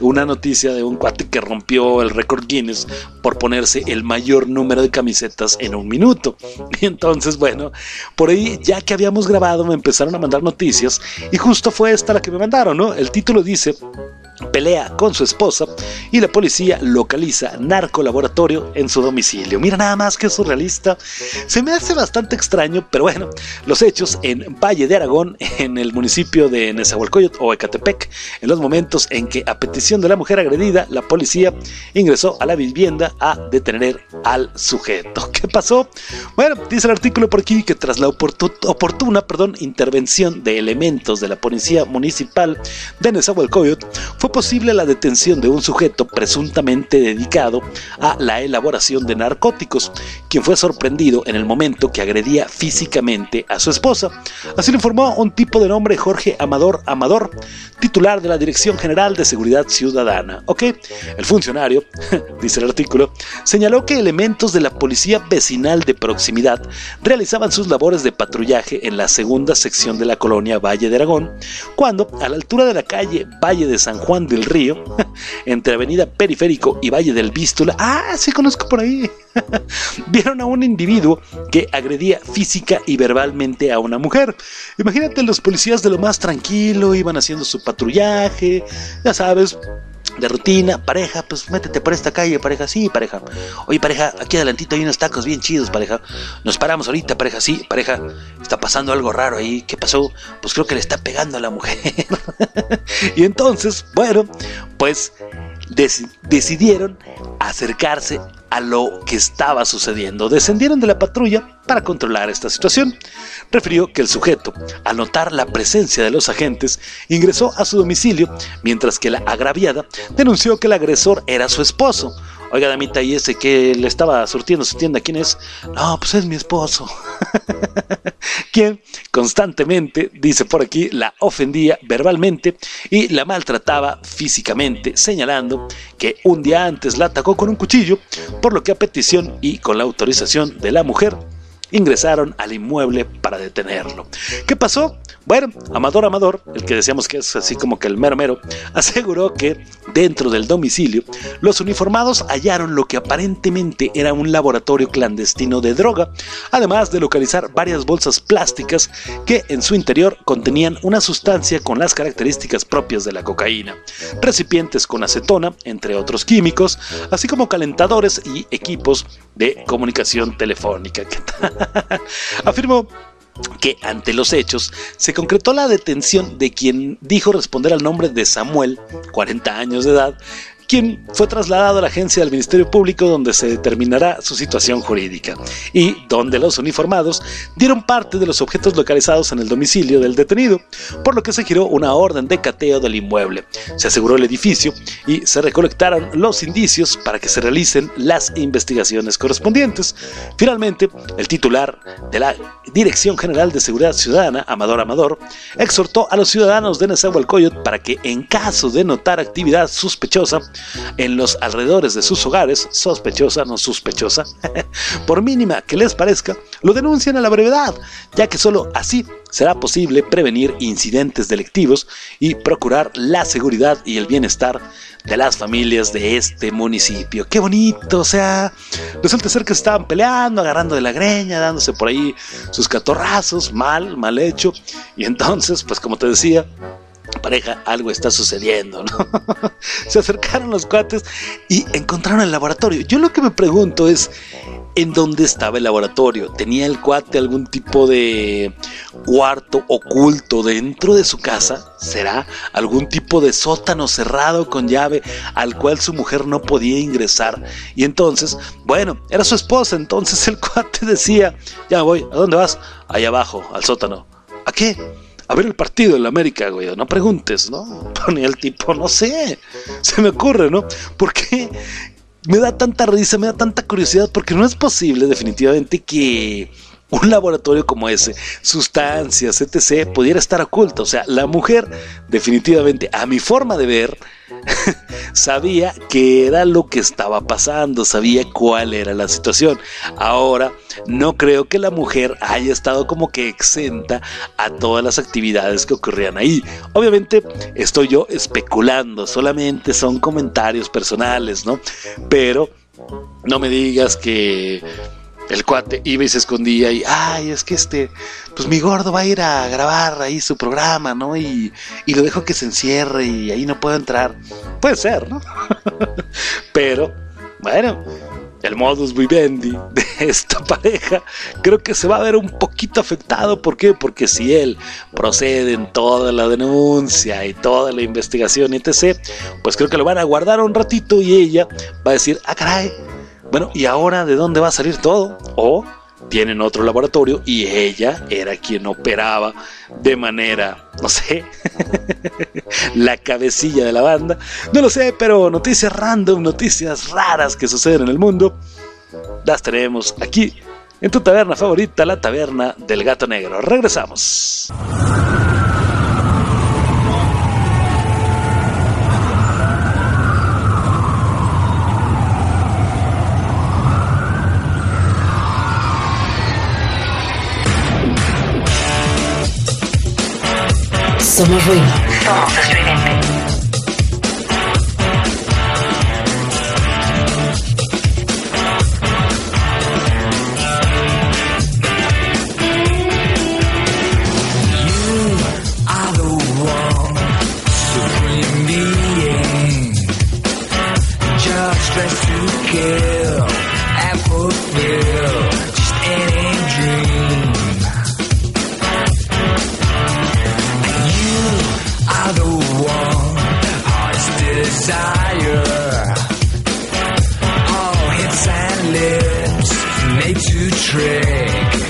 una noticia de un cuate que rompió el récord Guinness por ponerse el mayor número de camisetas en un minuto. Y entonces, bueno, por ahí, ya que habíamos grabado, me empezaron a mandar noticias y justo fue esta la que me mandaron, ¿no? El título dice: pelea con su esposa y la policía localiza narcolaboratorio en su domicilio. Mira nada más que surrealista. Se me hace bastante extraño, pero bueno, los hechos en Valle de Aragón, en el municipio de Nezahualcóyotl o Ecatepec, en los momentos en que a petición de la mujer agredida, la policía ingresó a la vivienda a detener al sujeto. ¿Qué pasó? Bueno, dice el artículo por aquí que tras la oportuna, oportuna perdón, intervención de elementos de la policía municipal de Nezahualcóyotl, fue posible la detención de un sujeto presuntamente dedicado a la elaboración de narcóticos, quien fue sorprendido en el momento que agredía físicamente a su esposa. Así lo informó un tipo de nombre Jorge Amador Amador, titular de la Dirección General de Seguridad Ciudadana. Ok, el funcionario, dice el artículo, señaló que elementos de la policía vecinal de proximidad realizaban sus labores de patrullaje en la segunda sección de la colonia Valle de Aragón, cuando a la altura de la calle Valle de San Juan del Río, entre Avenida Periférico y Valle del Vístula, ah, sí conozco por ahí, vieron a un individuo que agredía física y verbalmente a una mujer. Imagínate, los policías de lo más tranquilo iban haciendo su patrullaje, ya sabes, de rutina. Pareja, pues métete por esta calle, pareja, sí, pareja, oye, pareja, aquí adelantito hay unos tacos bien chidos, pareja, nos paramos ahorita, pareja, sí, pareja, está pasando algo raro ahí, ¿qué pasó? Pues creo que le está pegando a la mujer. Y entonces, bueno, pues dec- decidieron acercarse a lo que estaba sucediendo, descendieron de la patrulla para controlar esta situación. Refirió que el sujeto, al notar la presencia de los agentes, ingresó a su domicilio, mientras que la agraviada denunció que el agresor era su esposo. Oiga, damita, ¿y ese que le estaba surtiendo su tienda quién es? No, pues es mi esposo. Quien constantemente, dice por aquí, la ofendía verbalmente y la maltrataba físicamente, señalando que un día antes la atacó con un cuchillo, por lo que a petición y con la autorización de la mujer, ingresaron al inmueble para detenerlo. ¿Qué pasó? Bueno, Amador Amador, el que decíamos que es así como que el mero mero, aseguró que dentro del domicilio los uniformados hallaron lo que aparentemente era un laboratorio clandestino de droga, además de localizar varias bolsas plásticas que en su interior contenían una sustancia con las características propias de la cocaína, recipientes con acetona, entre otros químicos, así como calentadores y equipos de comunicación telefónica. ¿Qué tal? Afirmó que ante los hechos se concretó la detención de quien dijo responder al nombre de Samuel, cuarenta años de edad, quien fue trasladado a la agencia del Ministerio Público, donde se determinará su situación jurídica y donde los uniformados dieron parte de los objetos localizados en el domicilio del detenido, por lo que se giró una orden de cateo del inmueble. Se aseguró el edificio y se recolectaron los indicios para que se realicen las investigaciones correspondientes. Finalmente, el titular de la Dirección General de Seguridad Ciudadana, Amador Amador, exhortó a los ciudadanos de Nezahualcóyotl para que, en caso de notar actividad sospechosa en los alrededores de sus hogares, sospechosa, no sospechosa, por mínima que les parezca, lo denuncien a la brevedad, ya que solo así será posible prevenir incidentes delictivos y procurar la seguridad y el bienestar de las familias de este municipio. ¡Qué bonito! O sea, resulta ser que se estaban peleando, agarrando de la greña, dándose por ahí sus catorrazos, mal, mal hecho, y entonces, pues como te decía, pareja, algo está sucediendo, ¿no? Se acercaron los cuates y encontraron el laboratorio. Yo lo que me pregunto es, ¿en dónde estaba el laboratorio? ¿Tenía el cuate algún tipo de cuarto oculto dentro de su casa? ¿Será algún tipo de sótano cerrado con llave al cual su mujer no podía ingresar? Y entonces, bueno, era su esposa, entonces el cuate decía, ya voy, ¿a dónde vas? Allá abajo, al sótano. ¿A qué? A ver el partido en la América, güey, no preguntes, ¿no? Ponía el tipo, no sé, se me ocurre, ¿no? ¿Por qué? Me da tanta risa, me da tanta curiosidad, porque no es posible definitivamente que un laboratorio como ese, sustancias, etcétera, pudiera estar oculta. O sea, la mujer definitivamente, a mi forma de ver, sabía qué era lo que estaba pasando, sabía cuál era la situación. Ahora, no creo que la mujer haya estado como que exenta a todas las actividades que ocurrían ahí. Obviamente estoy yo especulando, solamente son comentarios personales, ¿no? Pero no me digas que el cuate iba y se escondía y, ay, es que este, pues mi gordo va a ir a grabar ahí su programa, ¿no? Y, y lo dejo que se encierre y ahí no puedo entrar. Puede ser, ¿no? Pero, bueno, el modus vivendi de esta pareja creo que se va a ver un poquito afectado. ¿Por qué? Porque si él procede en toda la denuncia y toda la investigación, etcétera, pues creo que lo van a guardar un ratito y ella va a decir, ah, caray, bueno, ¿y ahora de dónde va a salir todo? O tienen otro laboratorio y ella era quien operaba de manera, no sé, la cabecilla de la banda. No lo sé, pero noticias random, noticias raras que suceden en el mundo, las tenemos aquí, en tu taberna favorita, la Taberna del Gato Negro. Regresamos. Somos ruido. Somos estridente. Trick.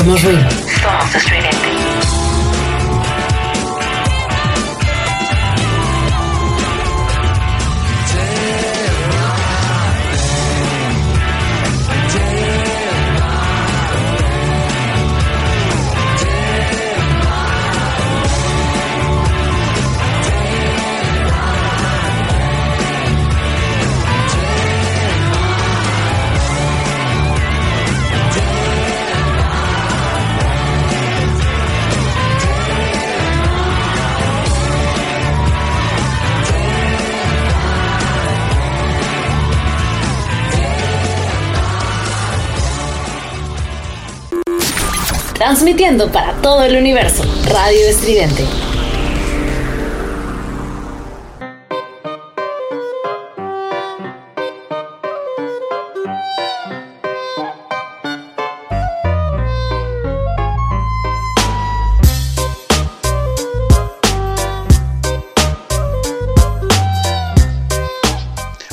Hacemos ruido. Somos estridente. Transmitiendo para todo el universo, Radio Estridente.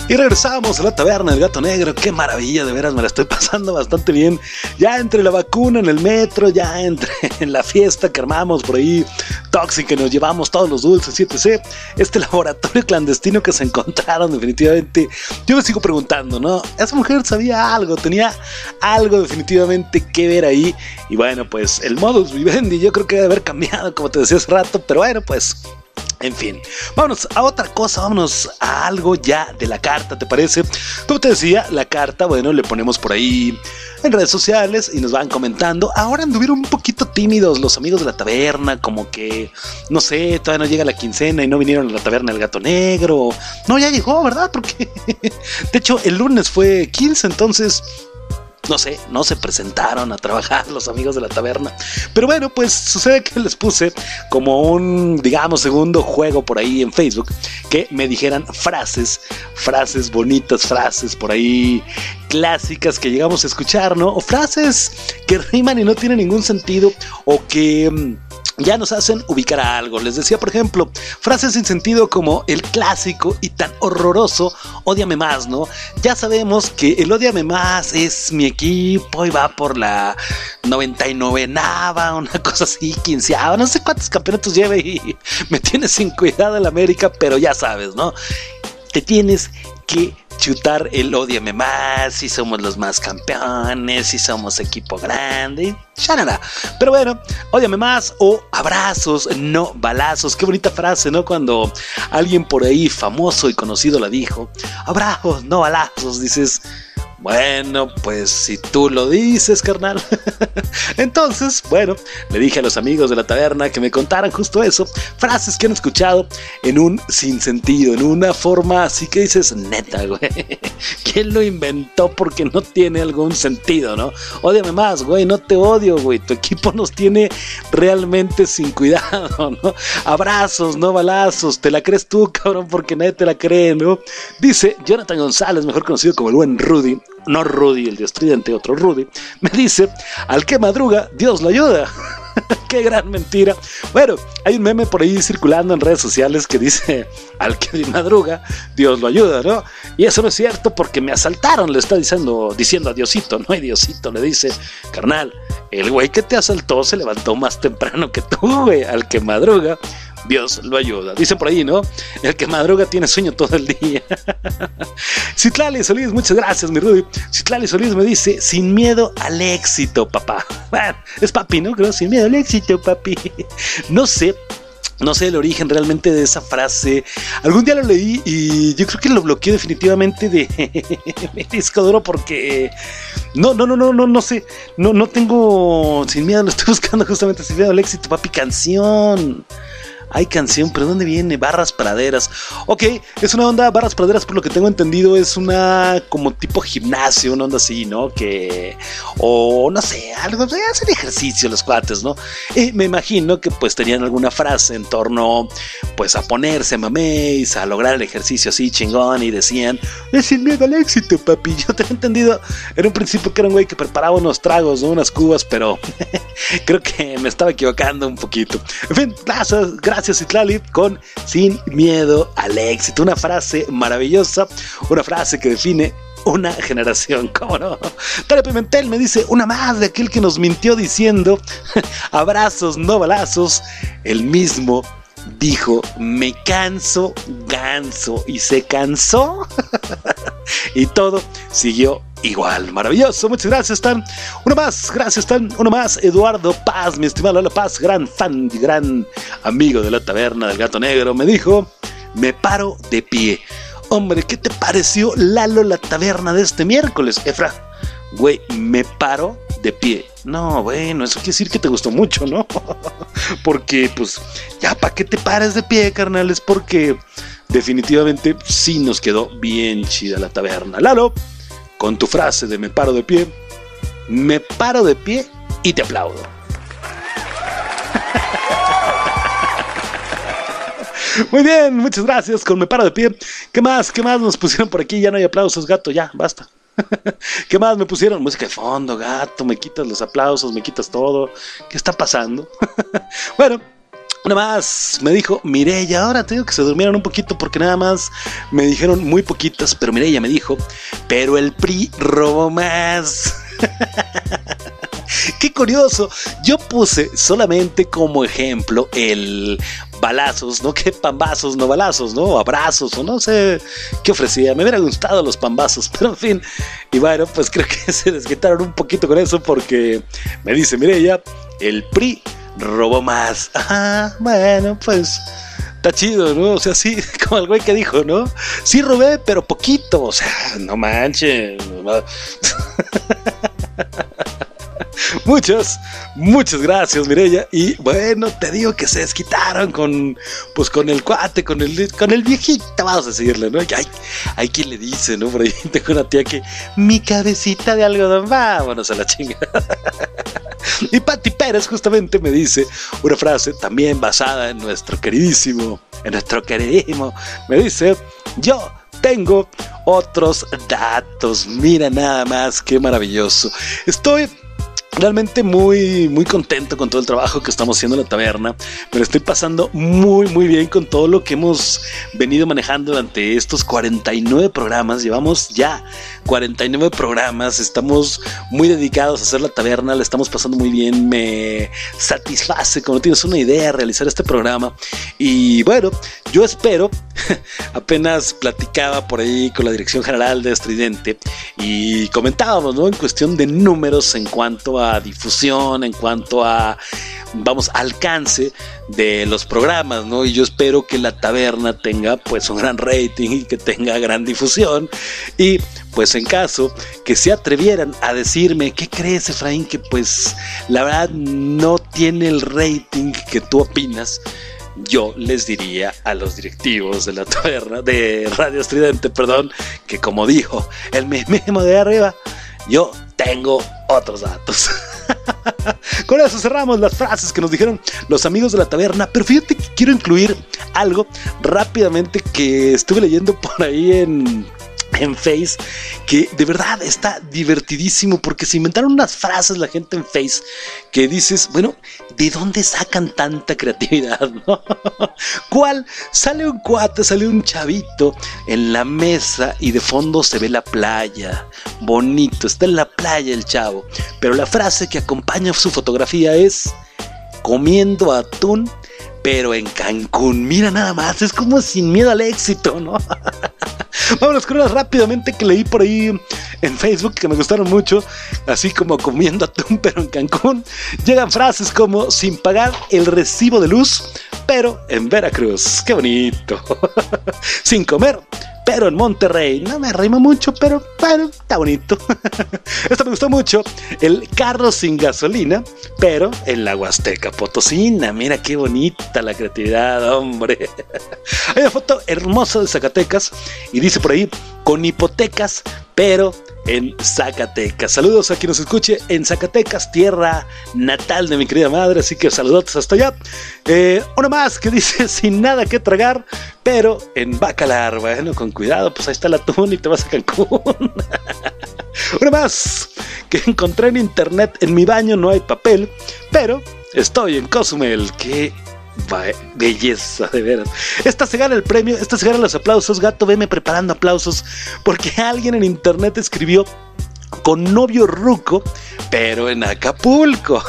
Y regresamos a la taberna del Gato Negro. Qué maravilla, de veras me la estoy pasando bastante bien. Ya entre la vacuna en el metro, ya entre en la fiesta que armamos por ahí, tóxica, que nos llevamos todos los dulces, etcétera. Este laboratorio clandestino que se encontraron, definitivamente, yo me sigo preguntando, ¿no? Esa mujer sabía algo, tenía algo definitivamente que ver ahí. Y bueno, pues el modus vivendi yo creo que debe haber cambiado, como te decía hace rato, pero bueno, pues... En fin, vámonos a otra cosa, vámonos a algo ya de la carta, ¿te parece? Como te decía, la carta, bueno, le ponemos por ahí en redes sociales y nos van comentando. Ahora anduvieron un poquito tímidos los amigos de la taberna, como que, no sé, todavía no llega la quincena y no vinieron a la taberna del Gato Negro. No, ya llegó, ¿verdad? Porque, de hecho, el lunes fue quince, entonces... No sé, no se presentaron a trabajar los amigos de la taberna. Pero bueno, pues sucede que les puse como un, digamos, segundo juego por ahí en Facebook, que me dijeran frases, frases bonitas, frases por ahí clásicas que llegamos a escuchar, ¿no? O frases que riman y no tienen ningún sentido, o que... ya nos hacen ubicar a algo. Les decía, por ejemplo, frases sin sentido como el clásico y tan horroroso ódiame más, ¿no? Ya sabemos que el ódiame más es mi equipo y va por la noventa y nueve nava, una cosa así, quinceava, no sé cuántos campeonatos lleve y me tienes sin cuidado el América, pero ya sabes, ¿no? Te tienes que chutar el ódiame más, si somos los más campeones, si somos equipo grande, chanara. Pero bueno, ódiame más o abrazos, no balazos. Qué bonita frase, ¿no? Cuando alguien por ahí famoso y conocido la dijo, abrazos, no balazos, dices... Bueno, pues si tú lo dices, carnal. Entonces, bueno, le dije a los amigos de la taberna que me contaran justo eso. Frases que han escuchado en un sinsentido, en una forma así que dices, neta, güey. ¿Quién lo inventó? Porque no tiene algún sentido, ¿no? Ódiame más, güey, no te odio, güey. Tu equipo nos tiene realmente sin cuidado, ¿no? Abrazos, no balazos. Te la crees tú, cabrón, porque nadie te la cree, ¿no? Dice Jonathan González, mejor conocido como el buen Rudy. No Rudy, el de Estridente, otro Rudy. Me dice, al que madruga, Dios lo ayuda. Qué gran mentira. Bueno, hay un meme por ahí circulando en redes sociales que dice, al que madruga, Dios lo ayuda, ¿no? Y eso no es cierto porque me asaltaron, le está diciendo, diciendo a Diosito, ¿no? Y Diosito le dice, carnal, el güey que te asaltó se levantó más temprano que tú, güey. Al que madruga, Dios lo ayuda. Dice por ahí, ¿no? El que madruga tiene sueño todo el día. Citlali Solís, muchas gracias, mi Rudy. Citlali Solís me dice, sin miedo al éxito, papá. Bueno, es papi, ¿no? Creo, sin miedo al éxito, papi. No sé. No sé el origen realmente de esa frase. Algún día lo leí y yo creo que lo bloqueé definitivamente de mi disco duro porque no, no, no, no, no, no sé. No, no tengo sin miedo, lo estoy buscando justamente. Sin miedo al éxito, papi, canción. Hay canción, pero ¿dónde viene? Barras Praderas. Ok, es una onda, Barras Praderas, por lo que tengo entendido, es una como tipo gimnasio, una onda así, ¿no? Que, o no sé, algo, hacen ejercicio los cuates, ¿no? Y me imagino que pues tenían alguna frase en torno, pues a ponerse mameis, a lograr el ejercicio así chingón y decían, es sin miedo al éxito, papi. Yo te he entendido, era un principio que era un güey que preparaba unos tragos, ¿no? Unas cubas, pero creo que me estaba equivocando un poquito. En fin, gracias, gracias. Gracias Citlali con Sin Miedo al Éxito, una frase maravillosa, una frase que define una generación, ¿cómo no? Tare Pimentel me dice, una más de aquel que nos mintió diciendo, abrazos, no balazos, el mismo dijo, me canso, ganso, y se cansó, y todo siguió igual. Maravilloso, muchas gracias, Tan. Uno más, gracias, Tan. Uno más, Eduardo Paz, mi estimado Lalo Paz, gran fan, gran amigo de la taberna del gato negro, me dijo, me paro de pie. Hombre, ¿qué te pareció, Lalo, la taberna de este miércoles, Efra? Güey, me paro de pie. No, bueno, eso quiere decir que te gustó mucho, ¿no? Porque, pues, ya para que te pares de pie, carnales, porque definitivamente sí nos quedó bien chida la taberna. Lalo, con tu frase de me paro de pie, me paro de pie y te aplaudo. Muy bien, muchas gracias, con me paro de pie. ¿Qué más? ¿Qué más nos pusieron por aquí? Ya no hay aplausos, gato, ya, basta. ¿Qué más me pusieron? Música de fondo, gato, me quitas los aplausos, me quitas todo. ¿Qué está pasando? Bueno, nada más me dijo Mireya, ahora te digo que se durmieron un poquito porque nada más me dijeron muy poquitas, pero Mireya me dijo, pero el P R I robó más. Qué curioso, yo puse solamente como ejemplo el balazos, ¿no? Que pambazos, no balazos, ¿no? Abrazos, o no sé qué ofrecía, me hubiera gustado los pambazos, pero en fin, y bueno, pues creo que se desquitaron un poquito con eso porque me dice Mireya, el P R I robó más. Ajá, bueno, pues está chido, ¿no? O sea, sí, como el güey que dijo, ¿no? Sí robé, pero poquito, o sea, no manches. Muchas, muchas gracias, Mireya. Y bueno, te digo que se desquitaron con, pues, con el cuate, con el, con el viejito, vamos a seguirle, ¿no? Hay, hay quien le dice, ¿no? Por ahí tengo una tía que, mi cabecita de algodón, vámonos a la chinga. Y Pati Pérez justamente me dice una frase también basada en nuestro queridísimo, en nuestro queridísimo, me dice, yo tengo otros datos, mira nada más, qué maravilloso. Estoy realmente muy, muy contento con todo el trabajo que estamos haciendo en la taberna, pero estoy pasando muy, muy bien con todo lo que hemos venido manejando durante estos cuarenta y nueve programas. Llevamos ya cuarenta y nueve programas, estamos muy dedicados a hacer la taberna, la estamos pasando muy bien, me satisface, como tienes una idea, realizar este programa. Y bueno, yo espero, apenas platicaba por ahí con la dirección general de Estridente y comentábamos, ¿no?, en cuestión de números en cuanto a a difusión, en cuanto a, vamos, alcance de los programas, ¿no? Y yo espero que la taberna tenga, pues, un gran rating y que tenga gran difusión. Y pues, en caso que se atrevieran a decirme, ¿qué crees, Efraín? Que pues la verdad no tiene el rating que tú opinas. Yo les diría a los directivos de la taberna, de Radio Estridente, perdón, que como dijo el mismo de arriba, yo tengo otros datos. Con eso cerramos las frases que nos dijeron los amigos de la taberna, pero fíjate que quiero incluir algo rápidamente que estuve leyendo por ahí en, en Face, que de verdad está divertidísimo porque se inventaron unas frases la gente en Face que dices, bueno, ¿de dónde sacan tanta creatividad, no? ¿Cuál? Sale un cuate, sale un chavito en la mesa y de fondo se ve la playa, bonito, está en la playa el chavo, pero la frase que acompaña su fotografía es comiendo atún pero en Cancún. Mira nada más, es como sin miedo al éxito, ¿no? Vámonos con unas rápidamente que leí por ahí en Facebook que me gustaron mucho, así como comiendo atún pero en Cancún. Llegan frases como sin pagar el recibo de luz pero en Veracruz, qué bonito. Sin comer pero en Monterrey, no me rima mucho, pero, pero está bonito. Esto me gustó mucho, el carro sin gasolina pero en la Huasteca Potosina. Mira qué bonita la creatividad, hombre. Hay una foto hermosa de Zacatecas y dice por ahí, con hipotecas pero en Zacatecas. Saludos a quien nos escuche en Zacatecas, tierra natal de mi querida madre, así que saludos hasta allá. Eh, una más que dice, sin nada que tragar pero en Bacalar. Bueno, con cuidado, pues ahí está el atún y te vas a Cancún. Una más que encontré en internet, en mi baño no hay papel pero estoy en Cozumel. Qué belleza, de veras. Esta se gana el premio, esta se gana los aplausos. Gato, veme preparando aplausos, porque alguien en internet escribió: con novio ruco, pero en Acapulco.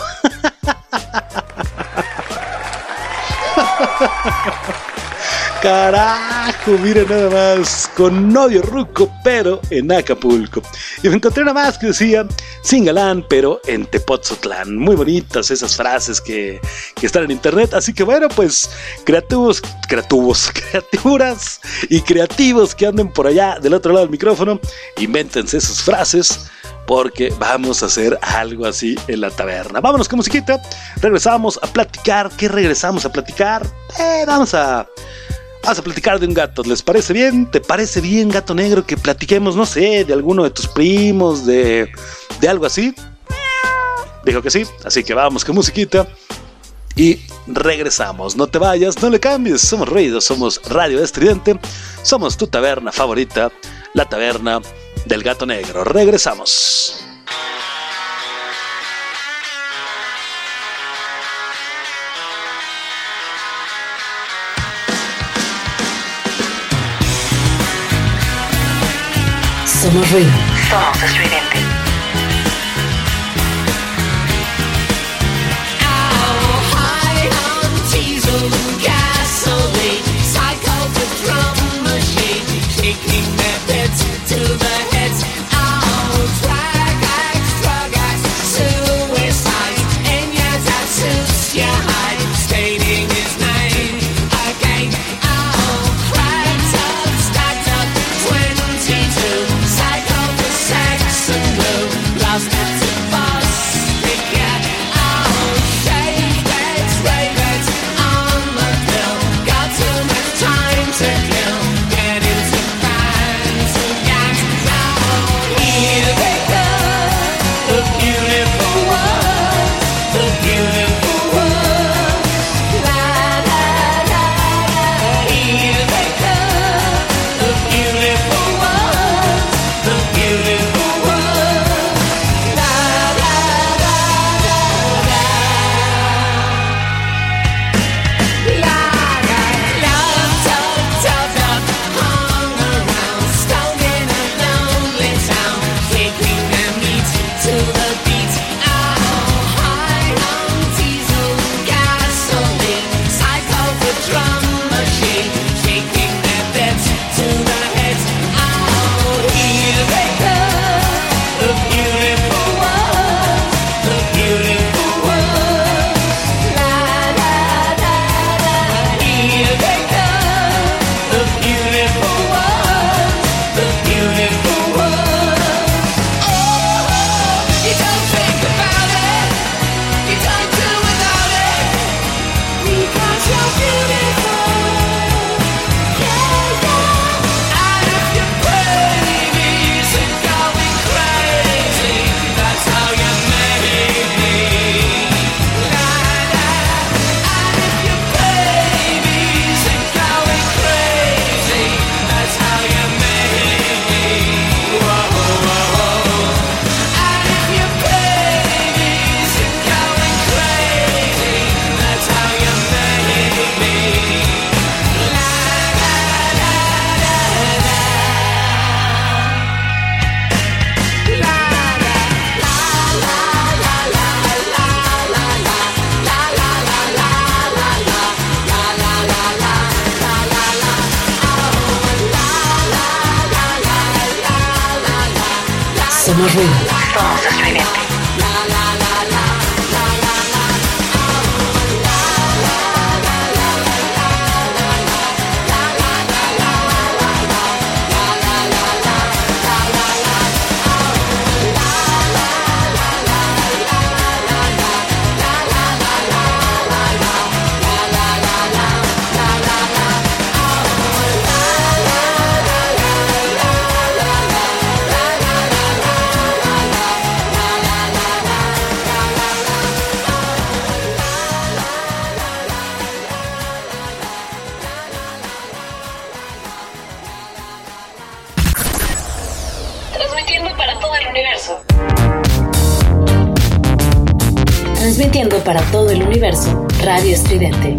Carajo, miren nada más, con novio ruco, pero en Acapulco. Y me encontré nada más que decía: sin galán, pero en Tepotzotlán. Muy bonitas esas frases que, que están en internet. Así que bueno, pues creativos, creativos, criaturas y creativos que anden por allá del otro lado del micrófono, invéntense sus frases, porque vamos a hacer algo así en la taberna. Vámonos con musiquita, regresamos a platicar. ¿Qué regresamos a platicar? Eh, vamos a... Vamos a platicar de un gato, ¿les parece bien? ¿Te parece bien, gato negro, que platiquemos, no sé, de alguno de tus primos, de, de algo así? Dijo que sí, así que vamos con musiquita y regresamos. No te vayas, no le cambies, somos ruidos, somos Radio Estridente, somos tu taberna favorita, la taberna del gato negro. Regresamos. Somos ruido. Somos estridente. La transmitiendo para todo el universo, Radio Estridente.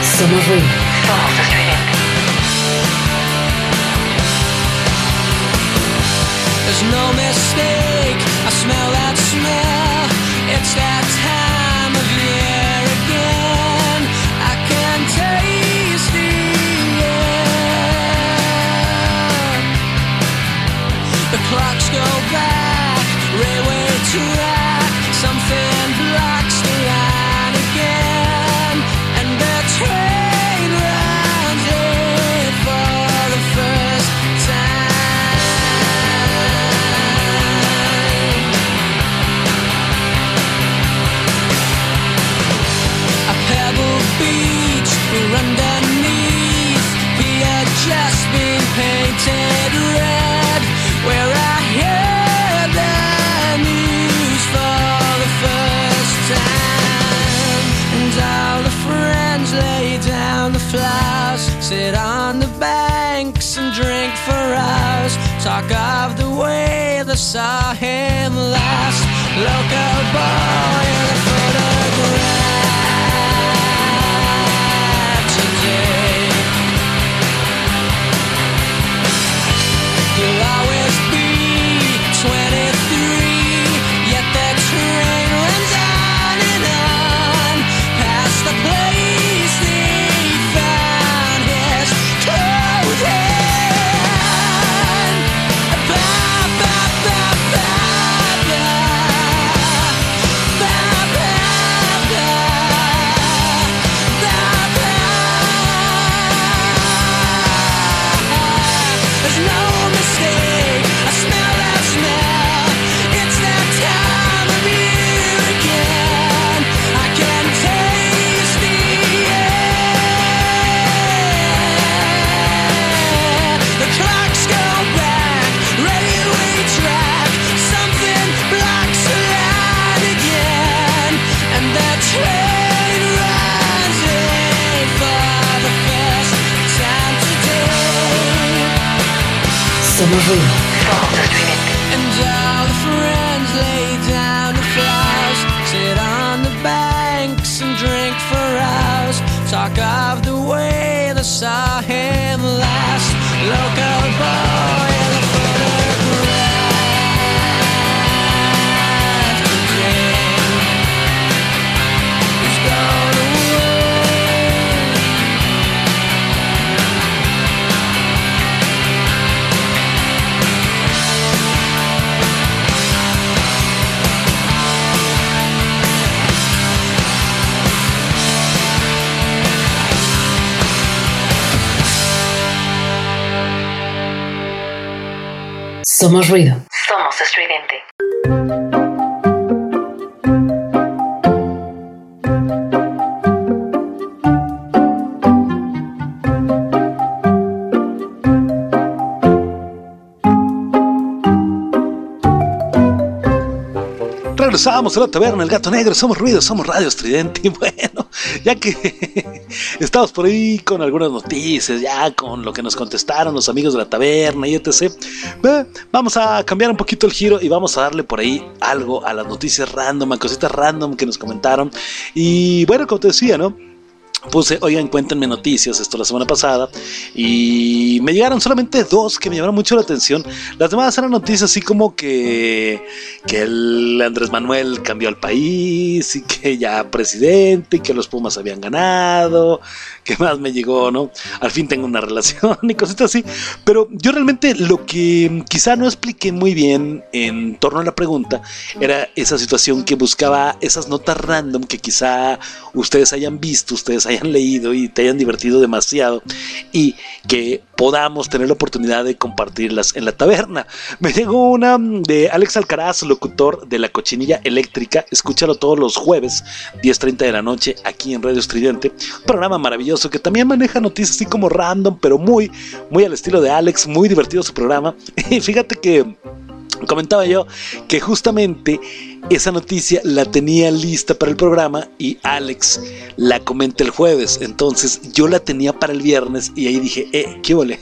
Somos ruido. Somos estridente. There's no mistake. I smell that smell. It's that time of year again. I can taste the air. The clocks go back. Railway track. Something blocks the line again. And the train runs it for the first time. A pebble beach, we're underneath. We had just been painted red. Where I heard the news for the first time. And all the friends lay down the flowers, sit on the banks and drink for hours. Talk of the way they saw him last. Local boy in a photograph today. You'll always be twenty-three, yet the train runs on and on past the place they found his clothes in. Blah, blah, blah, blah, blah. Blah, blah, blah. Blah, blah. There's no mistake. I smell that smell. It's that time of year again. I can taste the air. The clocks go back. Railway track. Something blocks the line again. And the train runs in for the first time today. Somos ruido. And all the friends lay down the flowers, sit on the banks and drink for hours. Talk of the way they saw him last. Local boy in a photograph today. He's gone away. Somos ruido. Somos estridente. Regresamos a la taberna, el gato negro. Somos ruido, somos Radio Estridente. Y bueno, ya que estamos por ahí con algunas noticias, ya con lo que nos contestaron los amigos de la taberna y etcétera, vamos a cambiar un poquito el giro y vamos a darle por ahí algo a las noticias random, a cositas random que nos comentaron. Y bueno, como te decía, ¿no? Puse, oigan, cuéntenme noticias, esto la semana pasada, y me llegaron solamente dos que me llamaron mucho la atención. Las demás eran noticias así como que que el Andrés Manuel cambió el país, y que ya presidente, y que los Pumas habían ganado, que más me llegó, ¿no? Al fin tengo una relación y cositas así. Pero yo realmente lo que quizá no expliqué muy bien en torno a la pregunta era esa situación que buscaba esas notas random que quizá ustedes hayan visto, ustedes hayan leído y te hayan divertido demasiado, y que podamos tener la oportunidad de compartirlas en la taberna. Me llegó una de Alex Alcaraz, locutor de La Cochinilla Eléctrica. Escúchalo todos los jueves diez treinta de la noche aquí en Radio Estridente, programa maravilloso que también maneja noticias así como random, pero muy, muy al estilo de Alex. Muy divertido su programa. Y fíjate que comentaba yo que justamente esa noticia la tenía lista para el programa y Alex la comenta el jueves, entonces yo la tenía para el viernes y ahí dije, eh, qué vole,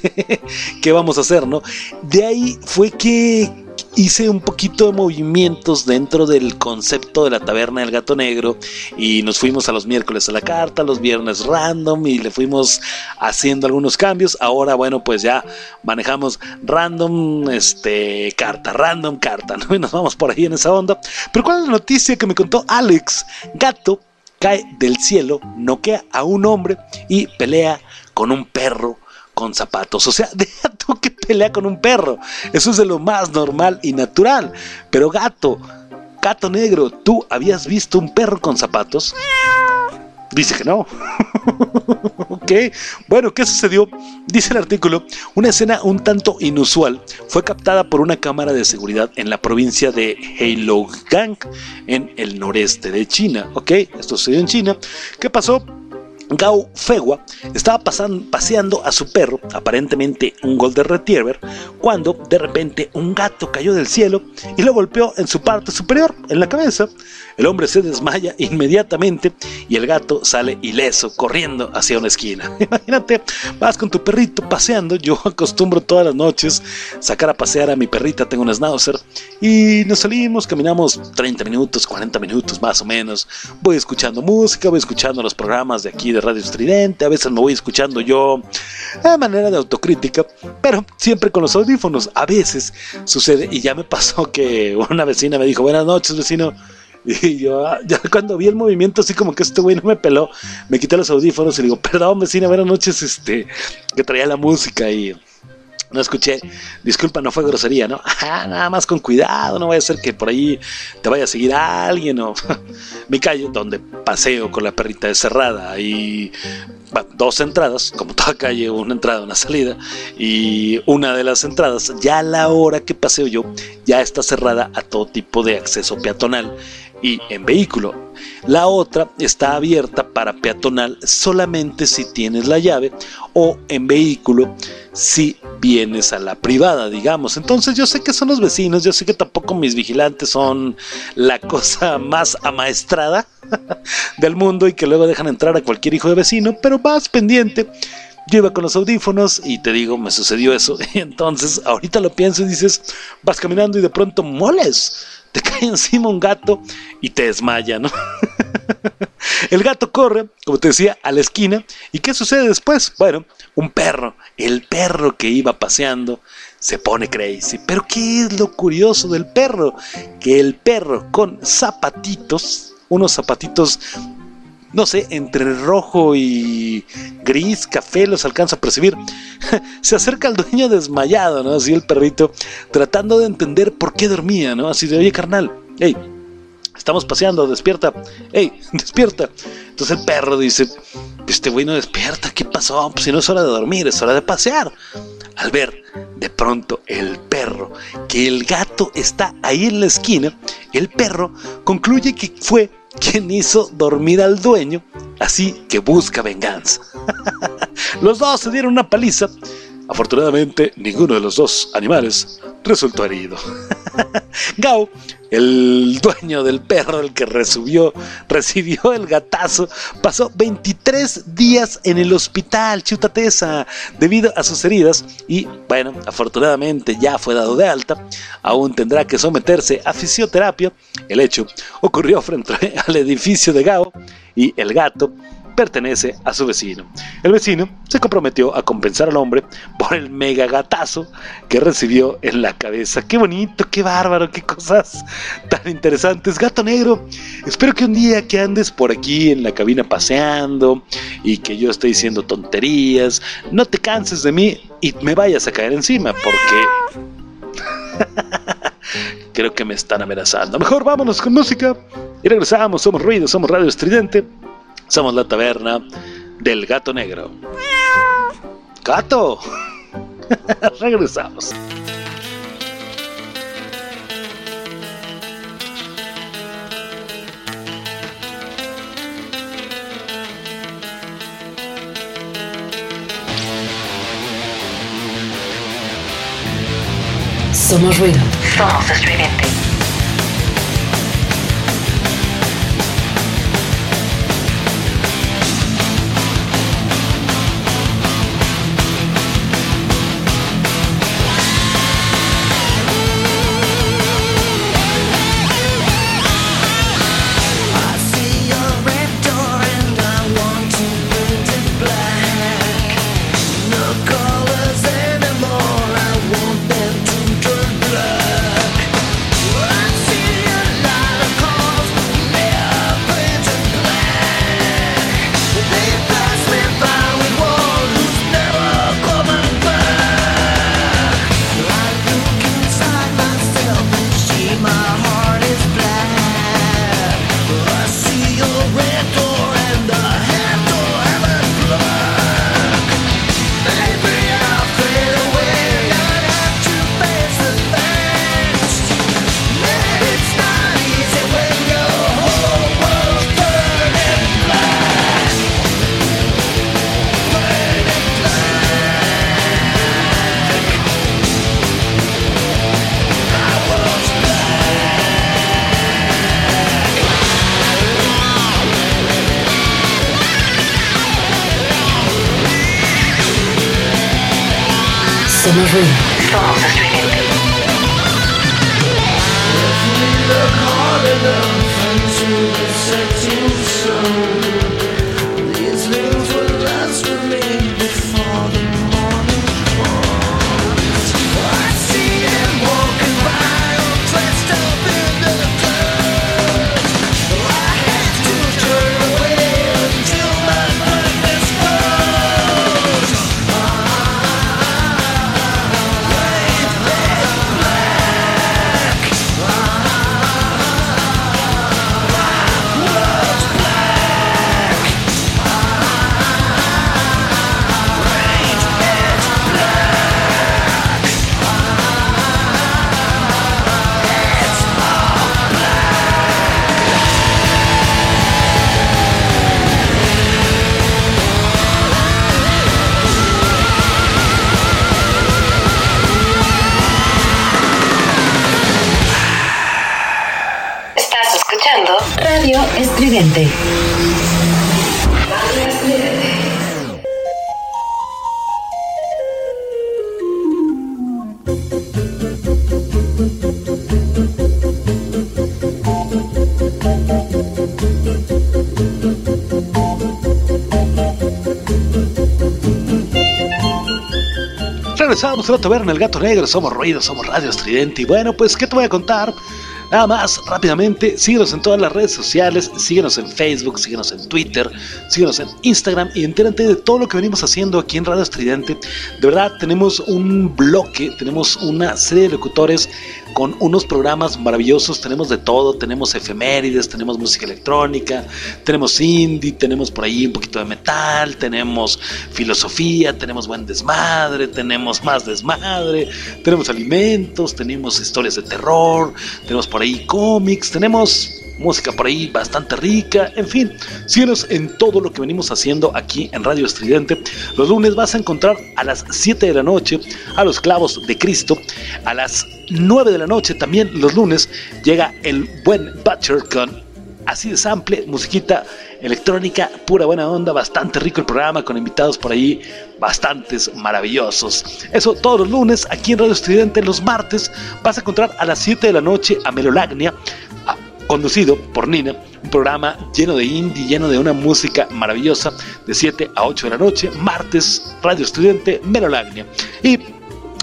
qué vamos a hacer, ¿no? De ahí fue que hice un poquito de movimientos dentro del concepto de la taberna del gato negro y nos fuimos a los miércoles a la carta, los viernes random y le fuimos haciendo algunos cambios. Ahora, bueno, pues ya manejamos random, este, carta, random, carta, ¿no? Y nos vamos por ahí en esa onda. Pero ¿cuál es la noticia que me contó Alex? Gato cae del cielo, noquea a un hombre y pelea con un perro con zapatos. O sea, deja tú que pelea con un perro, eso es de lo más normal y natural, pero gato, gato negro, ¿tú habías visto un perro con zapatos? Dice que no. Ok, bueno, ¿qué sucedió? Dice el artículo, una escena un tanto inusual fue captada por una cámara de seguridad en la provincia de Heilongjiang, en el noreste de China. Ok, esto sucedió en China. ¿Qué pasó? Gao Fewa estaba pasan, paseando a su perro, aparentemente un golden retriever, cuando de repente un gato cayó del cielo y lo golpeó en su parte superior, en la cabeza. El hombre se desmaya inmediatamente y el gato sale ileso, corriendo hacia una esquina. Imagínate, vas con tu perrito paseando. Yo acostumbro todas las noches sacar a pasear a mi perrita, tengo un schnauzer, y nos salimos, caminamos treinta minutos, cuarenta minutos más o menos. Voy escuchando música, voy escuchando los programas de aquí de Radio Estridente, a veces me voy escuchando yo de manera de autocrítica, pero siempre con los audífonos. A veces sucede, y ya me pasó que una vecina me dijo, buenas noches vecino, y yo ya cuando vi el movimiento así como que este güey no me peló, me quité los audífonos y le digo, perdón vecina, buenas noches, este, que traía la música y no escuché, disculpa, no fue grosería, ¿no? Ajá, nada más con cuidado, no vaya a ser que por ahí te vaya a seguir a alguien o... Mi calle, donde paseo con la perrita, es cerrada, hay dos entradas, como toda calle, una entrada, una salida, y una de las entradas, ya a la hora que paseo yo, ya está cerrada a todo tipo de acceso peatonal y en vehículo. La otra está abierta para peatonal solamente si tienes la llave, o en vehículo si vienes a la privada, digamos. Entonces yo sé que son los vecinos, yo sé que tampoco mis vigilantes son la cosa más amaestrada del mundo y que luego dejan entrar a cualquier hijo de vecino, pero vas pendiente. Yo iba con los audífonos y te digo, me sucedió eso. Y entonces ahorita lo pienso y dices, vas caminando y de pronto moles, te cae encima un gato y te desmaya, ¿no? El gato corre, como te decía, a la esquina. ¿Y qué sucede después? Bueno, un perro, el perro que iba paseando, se pone crazy. Pero ¿qué es lo curioso del perro? Que el perro con zapatitos, unos zapatitos, no sé, entre rojo y gris, café, los alcanza a percibir. Se acerca al dueño desmayado, ¿no? Así el perrito, tratando de entender por qué dormía, ¿no? Así de, oye, carnal, hey, estamos paseando, despierta, hey, despierta. Entonces el perro dice, este güey no despierta, ¿qué pasó? Pues si no es hora de dormir, es hora de pasear. Al ver, de pronto, el perro, que el gato está ahí en la esquina, el perro concluye que fue quien hizo dormir al dueño, así que busca venganza. Los dos se dieron una paliza. Afortunadamente, ninguno de los dos animales resultó herido. Gao, el dueño del perro, el que resubió, recibió el gatazo, pasó veintitrés días en el hospital, chútate esa, debido a sus heridas. Y bueno, afortunadamente ya fue dado de alta. Aún tendrá que someterse a fisioterapia. El hecho ocurrió frente al edificio de Gao y el gato pertenece a su vecino. El vecino se comprometió a compensar al hombre por el mega gatazo que recibió en la cabeza. Qué bonito, qué bárbaro, qué cosas tan interesantes. Gato negro, espero que un día que andes por aquí en la cabina paseando y que yo esté diciendo tonterías, no te canses de mí y me vayas a caer encima, porque creo que me están amenazando. Mejor vámonos con música y regresamos. Somos Ruido, somos Radio Estridente. Somos la taberna del gato negro. ¡Gato! Regresamos. Somos ruido. Somos estridente. Somos ruido. Somos estridente. Radio Estridente. Regresamos a la taberna El Gato Negro. Somos ruido, somos Radio Estridente. Y bueno, pues, ¿qué te voy a contar? Nada más, rápidamente, síguenos en todas las redes sociales, síguenos en Facebook, síguenos en Twitter, síguenos en Instagram y entérate de todo lo que venimos haciendo aquí en Radio Estridente. De verdad, tenemos un bloque, tenemos una serie de locutores con unos programas maravillosos, tenemos de todo, tenemos efemérides, tenemos música electrónica, tenemos indie, tenemos por ahí un poquito de metal, tenemos filosofía, tenemos buen desmadre, tenemos más desmadre, tenemos alimentos, tenemos historias de terror, tenemos por ahí cómics, tenemos música por ahí bastante rica, en fin, síguenos en todo lo que venimos haciendo aquí en Radio Estridente. Los lunes vas a encontrar a las siete de la noche a Los Clavos de Cristo, a las nueve de la noche también los lunes llega el buen Butcher con Así de Sample, musiquita electrónica, pura buena onda, bastante rico el programa, con invitados por ahí bastantes maravillosos. Eso todos los lunes aquí en Radio Estridente. Los martes vas a encontrar a las siete de la noche a Melolagnia, a conducido por Nina, un programa lleno de indie, lleno de una música maravillosa, de siete a ocho de la noche, martes, Radio Estridente, Melolagnia. Y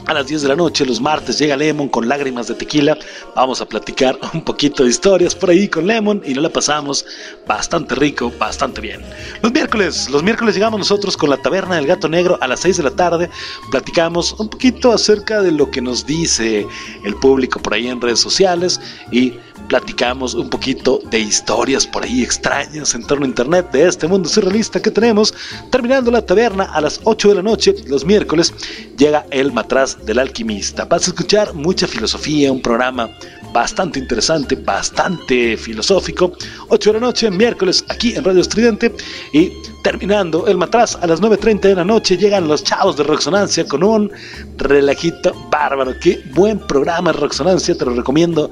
a las diez de la noche, los martes, llega Lemon con Lágrimas de Tequila. Vamos a platicar un poquito de historias por ahí con Lemon y nos la pasamos bastante rico, bastante bien. Los miércoles, los miércoles llegamos nosotros con la Taberna del Gato Negro a las seis de la tarde. Platicamos un poquito acerca de lo que nos dice el público por ahí en redes sociales y platicamos un poquito de historias por ahí extrañas en torno a internet de este mundo surrealista que tenemos. Terminando la taberna a las ocho de la noche, los miércoles, llega El Matraz del Alquimista. Vas a escuchar mucha filosofía, un programa bastante interesante, bastante filosófico. ocho de la noche, miércoles, aquí en Radio Estridente. Y terminando El Matraz a las nueve treinta de la noche, llegan los chavos de Roxonancia con un relajito bárbaro. Qué buen programa Roxonancia, te lo recomiendo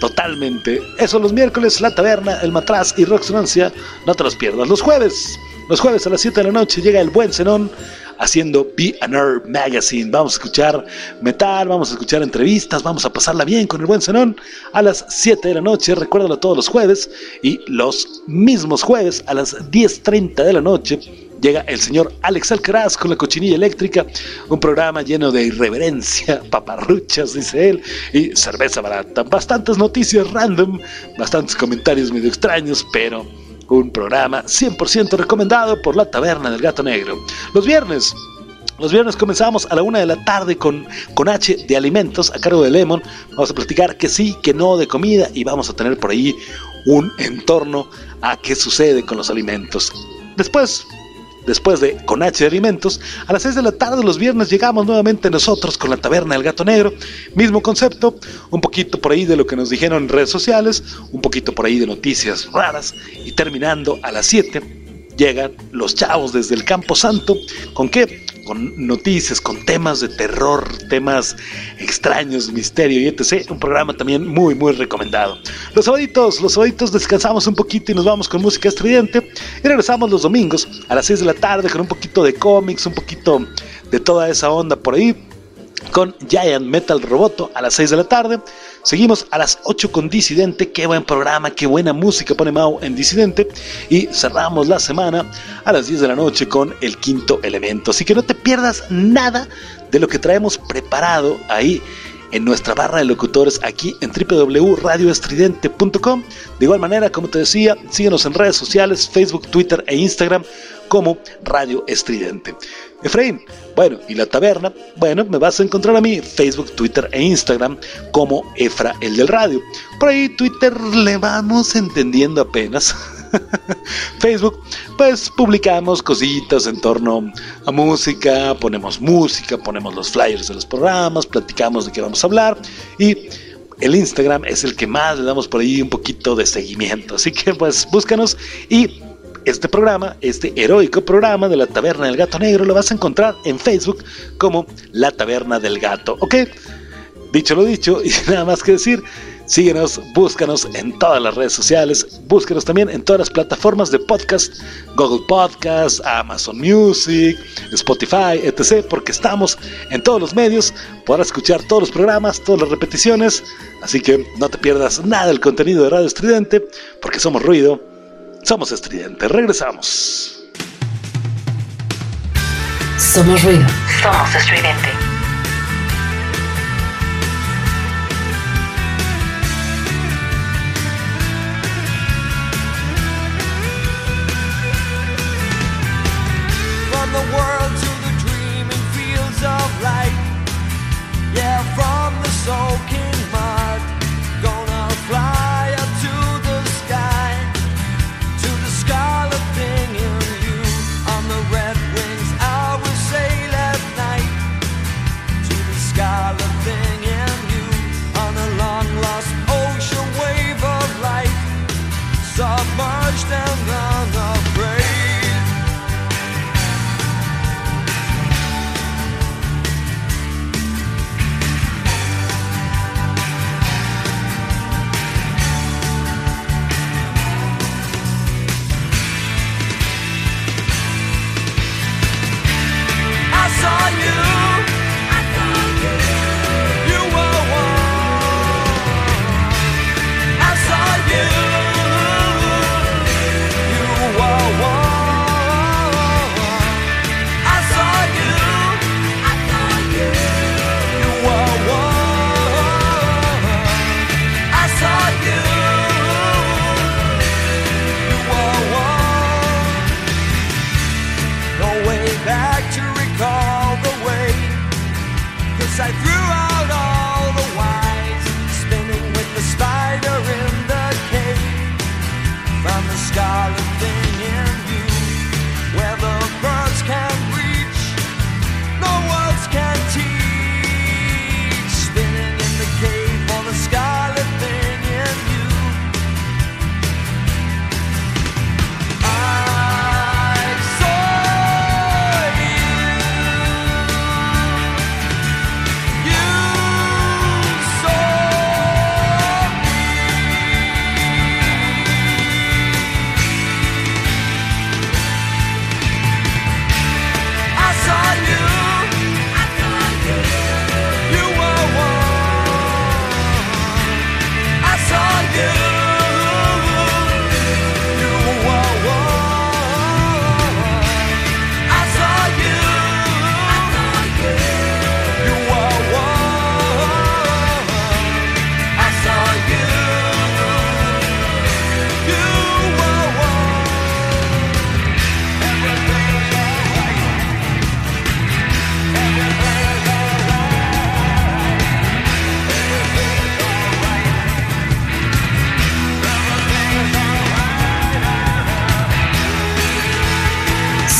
totalmente. Eso los miércoles, La Taberna, El Matraz y Roxonancia, no te los pierdas. Los jueves, los jueves a las siete de la noche llega el buen Zenón haciendo Be a Nerd Magazine. Vamos a escuchar metal, vamos a escuchar entrevistas, vamos a pasarla bien con el buen Zenón a las siete de la noche, recuérdalo todos los jueves. Y los mismos jueves a las diez treinta de la noche llega el señor Alex Alcaraz con La Cochinilla Eléctrica, un programa lleno de irreverencia, paparruchas, dice él, y cerveza barata. Bastantes noticias random, bastantes comentarios medio extraños, pero un programa cien por ciento recomendado por La Taberna del Gato Negro. Los viernes, los viernes comenzamos a la una de la tarde con, con H de Alimentos a cargo de Lemon. Vamos a platicar que sí, que no de comida, y vamos a tener por ahí un entorno a qué sucede con los alimentos. Después... Después de Con H de Alimentos, a las seis de la tarde los viernes llegamos nuevamente nosotros con La Taberna del Gato Negro. Mismo concepto, un poquito por ahí de lo que nos dijeron en redes sociales, un poquito por ahí de noticias raras. Y terminando a las siete llegan los chavos desde el Campo Santo. ¿Con qué? Con noticias, con temas de terror, temas extraños, misterio y etcétera. Un programa también muy, muy recomendado. Los sabaditos, los sabaditos descansamos un poquito y nos vamos con música estridente. Y regresamos los domingos a las seis de la tarde con un poquito de cómics, un poquito de toda esa onda por ahí. Con Giant Metal Roboto a las seis de la tarde. Seguimos a las ocho con Disidente. Qué buen programa, qué buena música pone Mau en Disidente. Y cerramos la semana a las diez de la noche con El Quinto Elemento. Así que no te pierdas nada de lo que traemos preparado ahí en nuestra barra de locutores aquí en doble u doble u doble u punto radio estridente punto com. De igual manera, como te decía, síguenos en redes sociales, Facebook, Twitter e Instagram como Radio Estridente. Efraín, bueno, y La Taberna, bueno, me vas a encontrar a mí Facebook, Twitter e Instagram como Efra, el del radio. Por ahí Twitter le vamos entendiendo apenas. Facebook, pues publicamos cositas en torno a música, ponemos música, ponemos los flyers de los programas, platicamos de qué vamos a hablar, y el Instagram es el que más le damos por ahí un poquito de seguimiento. Así que pues búscanos. Y este programa, este heroico programa de La Taberna del Gato Negro, lo vas a encontrar en Facebook como La Taberna del Gato, ¿ok? Dicho lo dicho, y nada más que decir, síguenos, búscanos en todas las redes sociales, búscanos también en todas las plataformas de podcast, Google Podcast, Amazon Music, Spotify, etcétera, porque estamos en todos los medios, podrás escuchar todos los programas, todas las repeticiones, así que no te pierdas nada del contenido de Radio Estridente, porque somos ruido, somos estridente. Regresamos. Somos ruido. Somos estridente. From the world to the dreaming fields of light. Yeah, from the soaking mud. Gonna fly.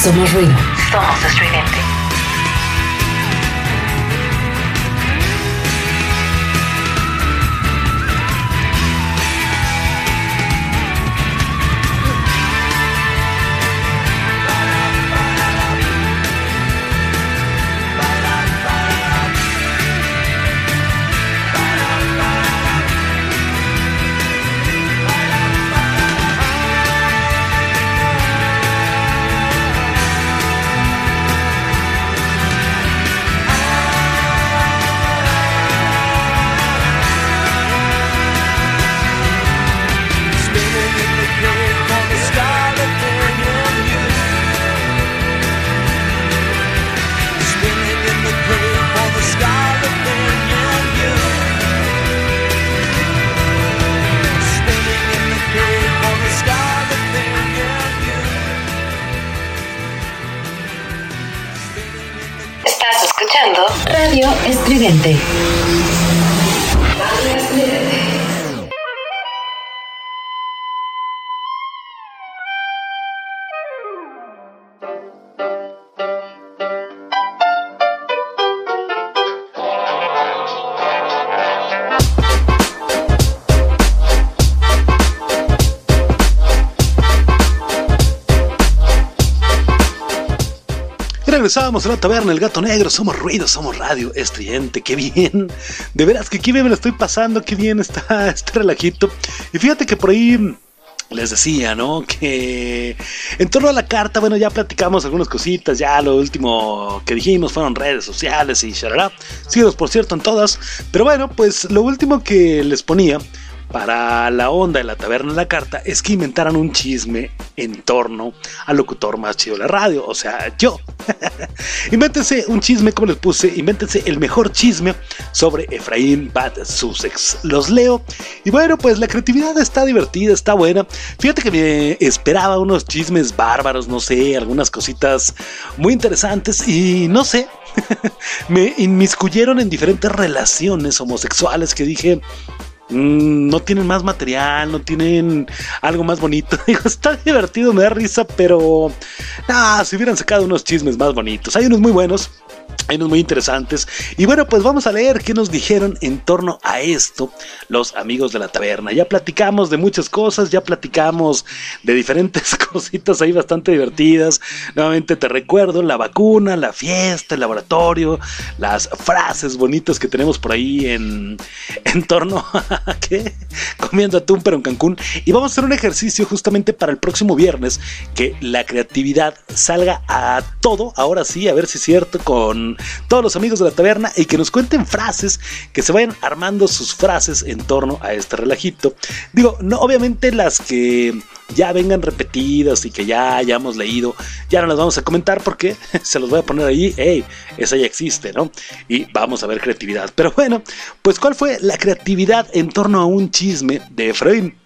Somos ruido. Somos estridente. Radio Estridente. Regresábamos a la taberna, el gato negro, somos ruido, somos radio estridente, qué bien, de veras que aquí me lo estoy pasando, qué bien está este relajito. Y fíjate que por ahí les decía, ¿no? Que en torno a la carta, bueno, ya platicamos algunas cositas, ya lo último que dijimos fueron redes sociales y shalala, síguenos por cierto en todas, pero bueno, pues lo último que les ponía para la onda de la taberna en la carta es que inventaran un chisme en torno al locutor más chido de la radio, o sea, yo. Invéntense un chisme, como les puse, invéntense el mejor chisme sobre Efraín Bad Sussex. Los leo y bueno, pues la creatividad está divertida, está buena. Fíjate que me esperaba unos chismes bárbaros, no sé, algunas cositas muy interesantes y no sé, me inmiscuyeron en diferentes relaciones homosexuales que dije... no tienen más material, no tienen algo más bonito. Digo, está divertido, me da risa, pero nah, si hubieran sacado unos chismes más bonitos. Hay unos muy buenos, hay unos muy interesantes. Y bueno, pues vamos a leer qué nos dijeron en torno a esto los amigos de la taberna. Ya platicamos de muchas cosas, ya platicamos de diferentes cositas ahí bastante divertidas. Nuevamente te recuerdo la vacuna, la fiesta, el laboratorio, las frases bonitas que tenemos por ahí en, en torno a ¿qué? Comiendo atún pero en Cancún. Y vamos a hacer un ejercicio justamente para el próximo viernes, que la creatividad salga a todo, ahora sí, a ver si es cierto, con todos los amigos de la taberna, y que nos cuenten frases, que se vayan armando sus frases en torno a este relajito. Digo, no, obviamente las que ya vengan repetidas y que ya hayamos leído, ya no las vamos a comentar porque se los voy a poner ahí, hey, esa ya existe, ¿no? Y vamos a ver creatividad. Pero bueno, pues ¿cuál fue la creatividad en torno a un chisme de Efraín?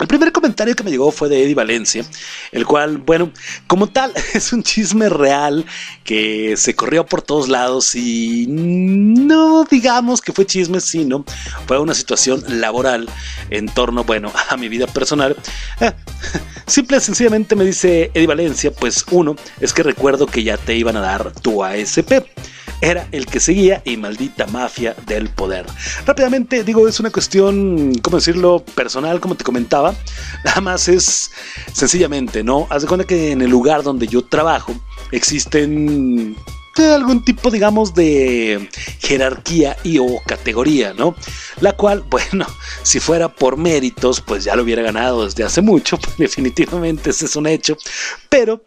El primer comentario que me llegó fue de Eddie Valencia, el cual, bueno, como tal, es un chisme real que se corrió por todos lados y no digamos que fue chisme, sino fue una situación laboral en torno, bueno, a mi vida personal. Eh, simple y sencillamente me dice Eddie Valencia, pues uno, es que recuerdo que ya te iban a dar tu A S P. Era el que seguía y maldita mafia del poder. Rápidamente, digo, es una cuestión, ¿cómo decirlo?, personal, como te comentaba. Nada más es sencillamente, ¿no? Haz de cuenta que en el lugar donde yo trabajo existen... de algún tipo, digamos, de jerarquía y o categoría, ¿no? La cual, bueno, si fuera por méritos, pues ya lo hubiera ganado desde hace mucho, pues definitivamente ese es un hecho, pero...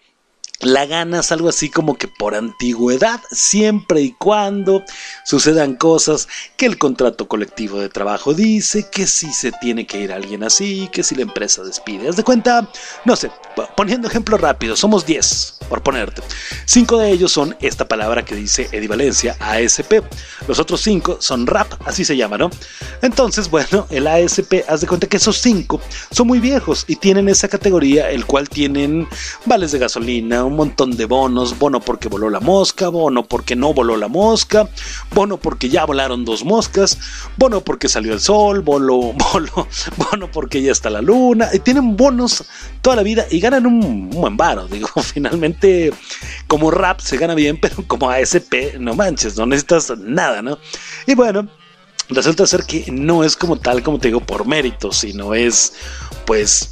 la ganas algo así como que por antigüedad, siempre y cuando sucedan cosas que el contrato colectivo de trabajo dice, que si se tiene que ir alguien así, que si la empresa despide. Haz de cuenta, no sé, poniendo ejemplo rápido, somos diez, por ponerte. cinco de ellos son esta palabra que dice Eddie Valencia, A S P. Los otros cinco son rap, así se llama, ¿no? Entonces, bueno, el A S P, haz de cuenta que esos cinco son muy viejos y tienen esa categoría, el cual tienen vales de gasolina, un montón de bonos, bono porque voló la mosca, bono porque no voló la mosca, bono porque ya volaron dos moscas, bono porque salió el sol, bolo, bolo, bono porque ya está la luna, y tienen bonos toda la vida y ganan un buen varo, digo, finalmente realmente como rap se gana bien, pero como A S P, no manches, no necesitas nada, ¿no? Y bueno, resulta ser que no es como tal, como te digo, por mérito, sino es, pues,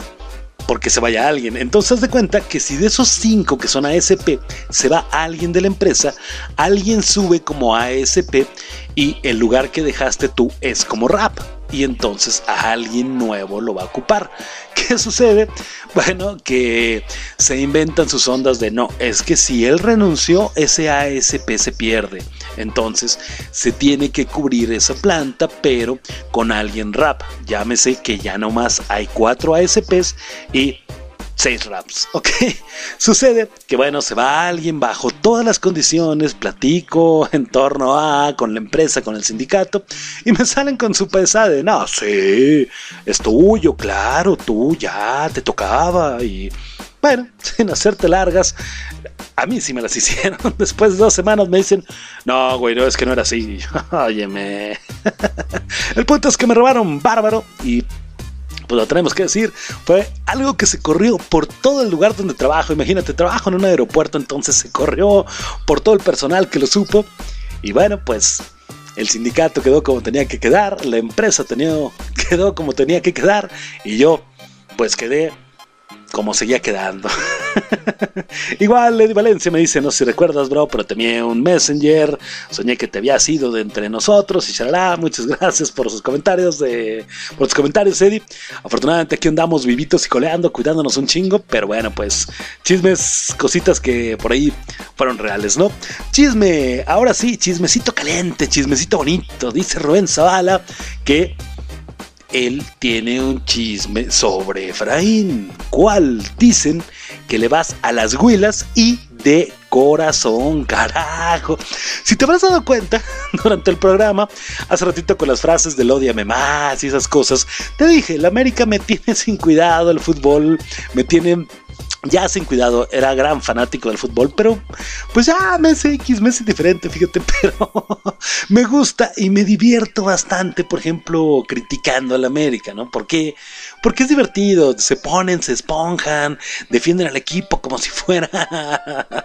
porque se vaya alguien. Entonces haz de cuenta que si de esos cinco que son A S P se va alguien de la empresa, alguien sube como A S P y el lugar que dejaste tú es como rap, y entonces a alguien nuevo lo va a ocupar. ¿Qué sucede? Bueno, que se inventan sus ondas de no, es que si él renunció, ese A S P se pierde, entonces se tiene que cubrir esa planta, pero con alguien rap. Llámese que ya nomás hay cuatro A S Ps y seis raps, ok. Sucede que bueno, se va alguien bajo todas las condiciones, platico en torno a, con la empresa, con el sindicato, y me salen con su pesada de no, sí, es tuyo, claro, tú ya te tocaba. Y bueno, sin hacerte largas, a mí sí me las hicieron. Después de dos semanas me dicen, no, güey, no, es que no era así. Óyeme. El punto es que me robaron bárbaro y pues lo tenemos que decir, fue algo que se corrió por todo el lugar donde trabajo. Imagínate, trabajo en un aeropuerto, entonces se corrió por todo el personal que lo supo. Y bueno, pues el sindicato quedó como tenía que quedar, la empresa tenía, quedó como tenía que quedar, y yo pues quedé como seguía quedando. Igual Eddie Valencia me dice, no sé si recuerdas, bro, pero temí un messenger, soñé que te habías ido de entre nosotros y charalá. Muchas gracias por sus comentarios, de, por tus comentarios, Eddie. Afortunadamente aquí andamos vivitos y coleando, cuidándonos un chingo, pero bueno, pues chismes, cositas que por ahí fueron reales, ¿no? Chisme, ahora sí, chismecito caliente, chismecito bonito. Dice Rubén Zavala que él tiene un chisme sobre Efraín. ¿Cuál? Dicen que le vas a las huilas y de corazón, carajo. Si te habrás dado cuenta, durante el programa, hace ratito con las frases del ódiame más y esas cosas, te dije, la América me tiene sin cuidado, el fútbol me tiene ya sin cuidado. Era gran fanático del fútbol, pero pues ya Messi X, Messi diferente, fíjate, pero me gusta y me divierto bastante, por ejemplo, criticando a la América, ¿no? Porque, porque es divertido, se ponen, se esponjan, defienden al equipo como si fuera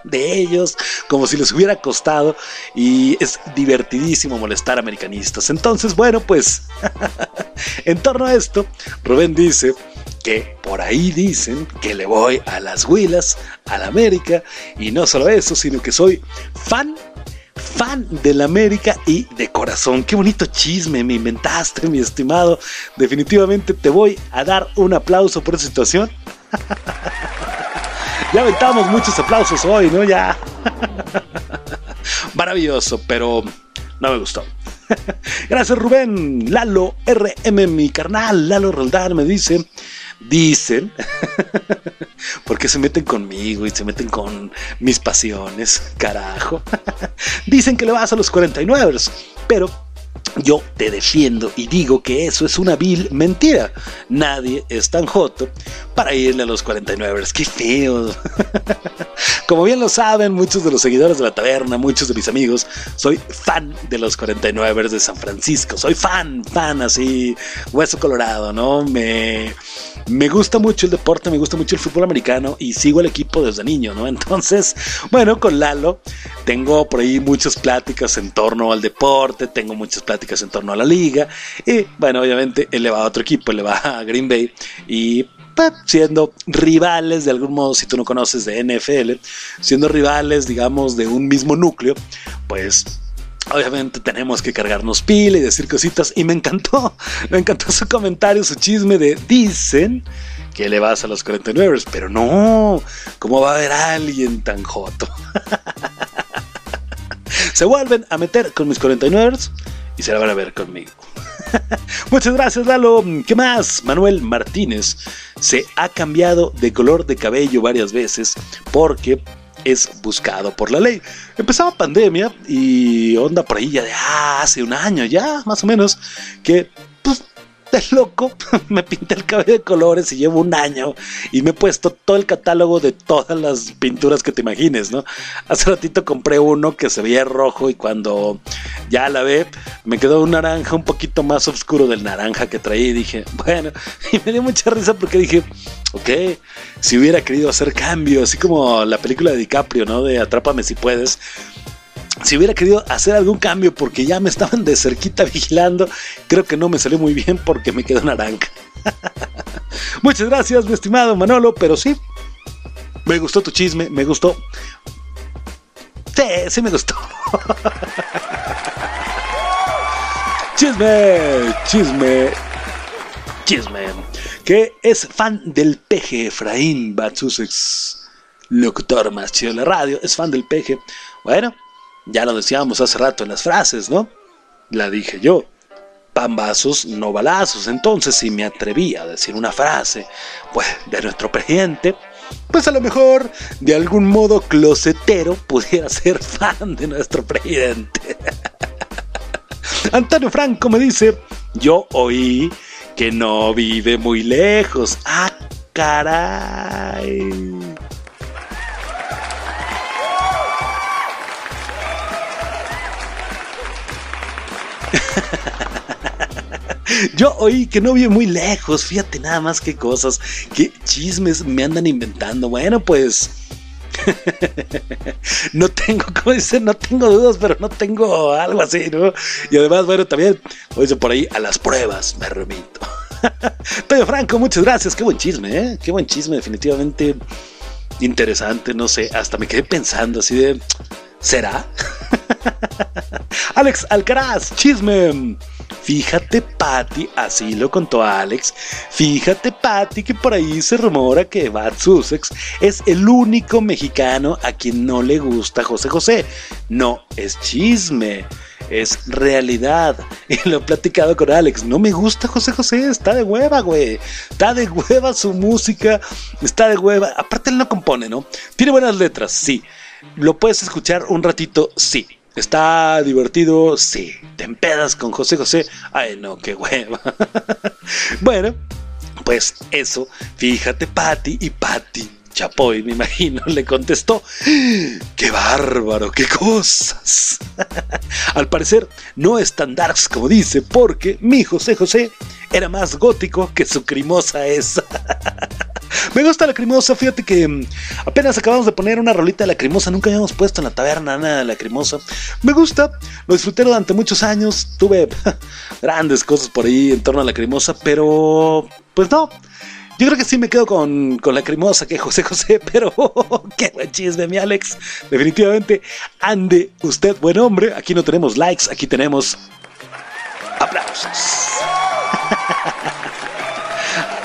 de ellos, como si les hubiera costado, y es divertidísimo molestar a americanistas. Entonces, bueno, pues en torno a esto, Rubén dice que por ahí dicen que le voy a las huilas, a la América, y no solo eso, sino que soy fan, fan de la América y de corazón. Qué bonito chisme me inventaste, mi estimado. Definitivamente te voy a dar un aplauso por esa situación. Ya aventamos muchos aplausos hoy, ¿no? Ya. Maravilloso, pero no me gustó. Gracias, Rubén. Lalo R M, mi carnal, Lalo Roldán, me dice, dicen, porque se meten conmigo y se meten con mis pasiones, carajo. Dicen que le vas a los cuarenta y nueve ers, pero yo te defiendo y digo que eso es una vil mentira. Nadie es tan joto para irle a los cuarenta y nueve ers. ¡Qué feo! Como bien lo saben muchos de los seguidores de la taberna, muchos de mis amigos, soy fan de los cuarenta y nueve ers de San Francisco. Soy fan, fan así, hueso colorado, ¿no? Me, me gusta mucho el deporte, me gusta mucho el fútbol americano y sigo el equipo desde niño, ¿no? Entonces, bueno, con Lalo tengo por ahí muchas pláticas en torno al deporte, tengo muchas pláticas en torno a la liga, y bueno, obviamente él le va a otro equipo, él le va a Green Bay, y pues, siendo rivales de algún modo, si tú no conoces de N F L, siendo rivales, digamos, de un mismo núcleo, pues obviamente tenemos que cargarnos pila y decir cositas, y me encantó, me encantó su comentario, su chisme de dicen que le vas a los cuarenta y nueve ers, pero no, ¿cómo va a haber alguien tan joto? Se vuelven a meter con mis cuarenta y nueve ers y se la van a ver conmigo. Muchas gracias, Lalo. ¿Qué más? Manuel Martínez se ha cambiado de color de cabello varias veces porque es buscado por la ley. Empezaba pandemia y onda por ahí ya de ah, hace un año ya, más o menos, que pues de loco, me pinté el cabello de colores y llevo un año y me he puesto todo el catálogo de todas las pinturas que te imagines, ¿no? Hace ratito compré uno que se veía rojo y cuando ya la ve, me quedó un naranja un poquito más oscuro del naranja que traí y dije, bueno, y me dio mucha risa porque dije, ok, si hubiera querido hacer cambio, así como la película de DiCaprio, ¿no? De Atrápame si puedes. Si hubiera querido hacer algún cambio porque ya me estaban de cerquita vigilando, creo que no me salió muy bien porque me quedó naranja. Muchas gracias, mi estimado Manolo, pero sí, me gustó tu chisme, me gustó. Sí, sí me gustó. Chisme, chisme, chisme. Que es fan del peje, Efraín Bad Sussex, locutor más chido de la radio, es fan del peje. Bueno, ya lo decíamos hace rato en las frases, ¿no? La dije yo. Pambazos, no balazos. Entonces, si me atreví a decir una frase, pues, de nuestro presidente, pues a lo mejor, de algún modo closetero, pudiera ser fan de nuestro presidente. Antonio Franco me dice, yo oí que no vive muy lejos. ¡Ah, caray! Yo oí que no vive muy lejos. Fíjate nada más qué cosas, qué chismes me andan inventando. Bueno, pues no tengo, como dicen, no tengo dudas, pero no tengo algo así, ¿no? Y además, bueno, también, como dicen por ahí, a las pruebas me remito. Pedro Franco, muchas gracias. Qué buen chisme, ¿eh? Qué buen chisme, definitivamente interesante. No sé, hasta me quedé pensando así de... ¿Será? Alex Alcaraz, chisme. Fíjate, Patty, así lo contó Alex. Fíjate, Patty, que por ahí se rumora que Bad Sussex es el único mexicano a quien no le gusta José José. No es chisme, es realidad. Y lo he platicado con Alex. No me gusta José José, está de hueva, güey. Está de hueva su música, está de hueva. Aparte, él no compone, ¿no? Tiene buenas letras, sí. ¿Lo puedes escuchar un ratito? Sí. ¿Está divertido? Sí. ¿Te empedas con José José? Ay, no, qué hueva. Bueno, pues eso. Fíjate, Patty, y Patty Chapoy, me imagino, le contestó, ¡qué bárbaro! ¡Qué cosas! Al parecer no es tan darks como dice, porque mi José José era más gótico que su crimosa esa. Me gusta Lacrimosa, fíjate que apenas acabamos de poner una rolita de Lacrimosa, nunca habíamos puesto en la taberna nada de Lacrimosa. Me gusta, lo disfruté durante muchos años, tuve grandes cosas por ahí en torno a Lacrimosa, pero pues no. Yo creo que sí me quedo con, con Lacrimosa, que José José, pero oh, qué buen chisme, mi Alex. Definitivamente, ande usted buen hombre. Aquí no tenemos likes, aquí tenemos aplausos.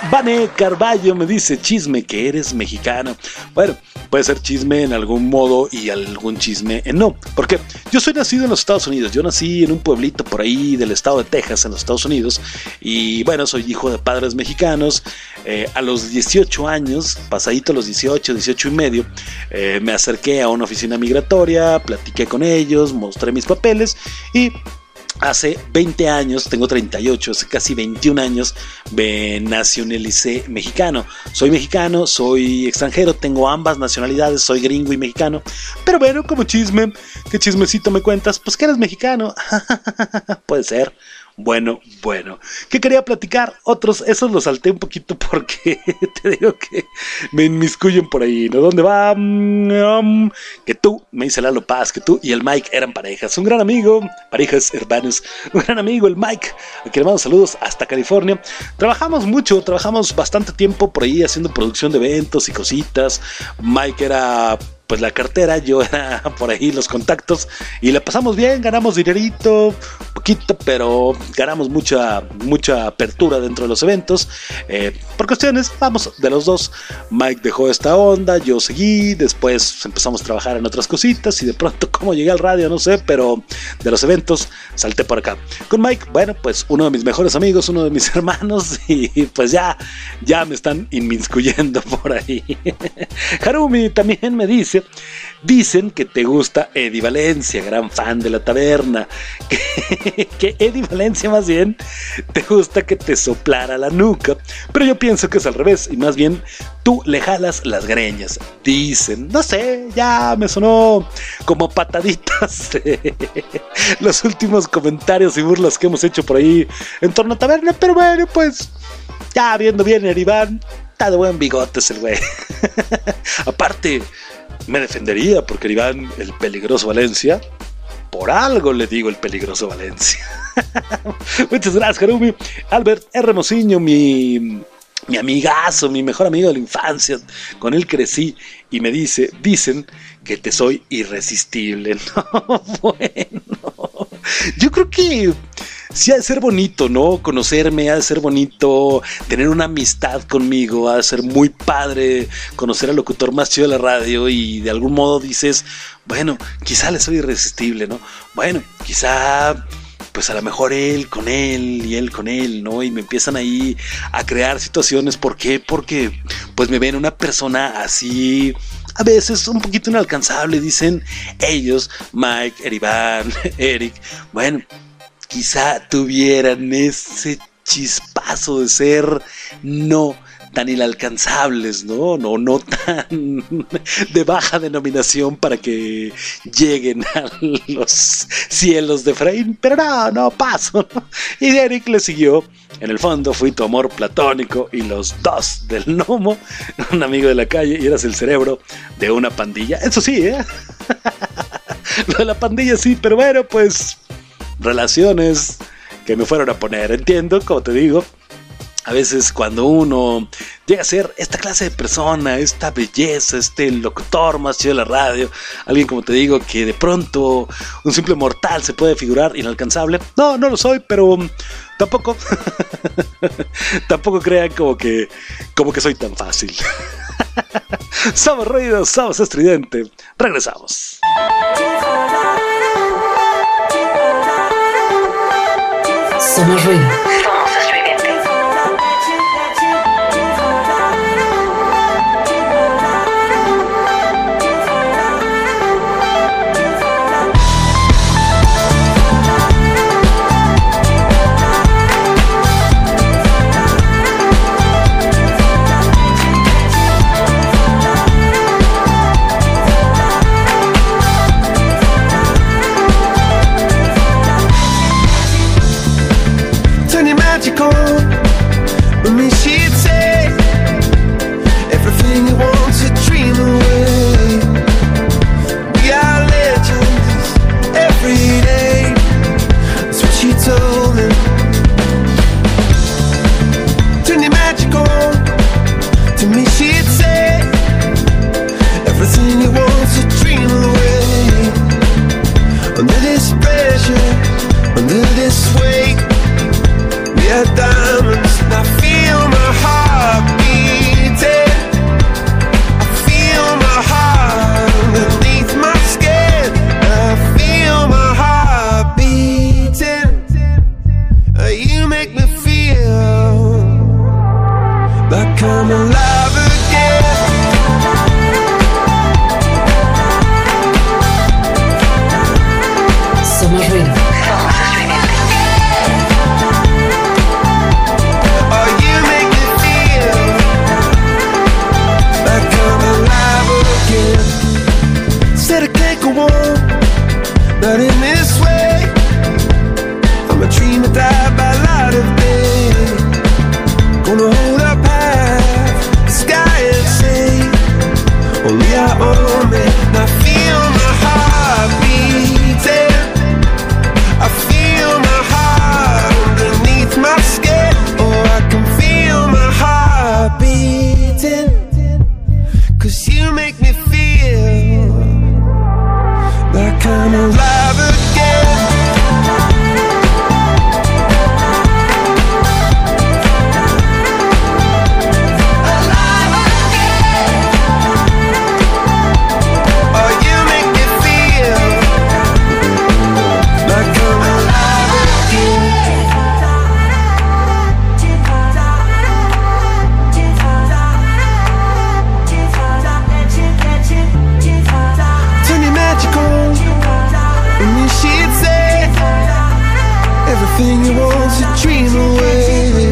Vane Carballo me dice, chisme que eres mexicano. Bueno, puede ser chisme en algún modo y algún chisme en no. Porque yo soy nacido en los Estados Unidos. Yo nací en un pueblito por ahí del estado de Texas, en los Estados Unidos. Y bueno, soy hijo de padres mexicanos. Eh, a los dieciocho años, pasadito los dieciocho, dieciocho y medio, eh, me acerqué a una oficina migratoria, platiqué con ellos, mostré mis papeles y... Hace veinte años, tengo treinta y ocho, hace casi veintiún años me nacionalicé mexicano. Soy mexicano, soy extranjero, tengo ambas nacionalidades, soy gringo y mexicano. Pero bueno, como chisme, ¿qué chismecito me cuentas? Pues que eres mexicano. Puede ser. Bueno, bueno, ¿qué quería platicar? Otros, esos los salté un poquito porque te digo que me inmiscuyen por ahí, ¿no? ¿Dónde va? Um, que tú, me dice Lalo Paz, que tú y el Mike eran parejas. Un gran amigo, parejas, hermanos, un gran amigo, el Mike, a quien le mando saludos hasta California. Trabajamos mucho, trabajamos bastante tiempo por ahí haciendo producción de eventos y cositas. Mike era... pues la cartera, yo era por ahí los contactos y la pasamos bien, ganamos dinerito, poquito, pero ganamos mucha, mucha apertura dentro de los eventos. Eh, por cuestiones, vamos, de los dos, Mike dejó esta onda, yo seguí, después empezamos a trabajar en otras cositas y de pronto cómo llegué al radio, no sé, pero de los eventos salté por acá. Con Mike, bueno, pues uno de mis mejores amigos, uno de mis hermanos y pues ya, ya me están inmiscuyendo por ahí. Harumi también me dice, Valencia. Dicen que te gusta Eddie Valencia, gran fan de La Taberna. Que, que Eddie Valencia más bien te gusta que te soplara la nuca. Pero yo pienso que es al revés y más bien tú le jalas las greñas. Dicen, no sé, ya me sonó como pataditas los últimos comentarios y burlas que hemos hecho por ahí en torno a Taberna. Pero bueno, pues ya viendo bien el Iván, está de buen bigote el güey. Aparte... me defendería porque Iván, el peligroso Valencia, por algo le digo el peligroso Valencia. Muchas gracias, Jarumi. Albert Hermosiño, mi, mi amigazo, mi mejor amigo de la infancia, con él crecí y me dice, dicen que te soy irresistible. No, bueno, yo creo que sí ha de ser bonito, ¿no? Conocerme, ha de ser bonito, tener una amistad conmigo, ha de ser muy padre conocer al locutor más chido de la radio y de algún modo dices, bueno, quizá le soy irresistible, ¿no? Bueno, quizá... pues a lo mejor él con él y él con él, ¿no? Y me empiezan ahí a crear situaciones. ¿Por qué? Porque pues me ven una persona así, a veces un poquito inalcanzable, dicen ellos, Mike, Eribán, Eric. Bueno, quizá tuvieran ese chispazo de ser no tan inalcanzables, ¿no? No, no tan de baja denominación para que lleguen a los cielos de Efraín, pero no, no paso, ¿no? Y Derek le siguió, en el fondo fui tu amor platónico y los dos del gnomo, un amigo de la calle y eras el cerebro de una pandilla, eso sí, ¿eh? Lo de la pandilla sí, pero bueno, pues relaciones que me fueron a poner, entiendo, como te digo. A veces cuando uno llega a ser esta clase de persona, esta belleza, este locutor más chido de la radio, alguien como te digo que de pronto un simple mortal se puede figurar inalcanzable. No, no lo soy, pero tampoco, tampoco crean como que, como que soy tan fácil. Somos ruidos, somos estridente. Regresamos. Somos ruidos, somos estridente. everything you want to dream away.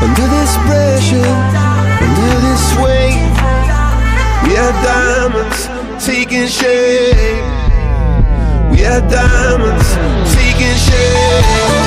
Under this pressure, under this weight, we are diamonds taking shape. We are diamonds taking shape.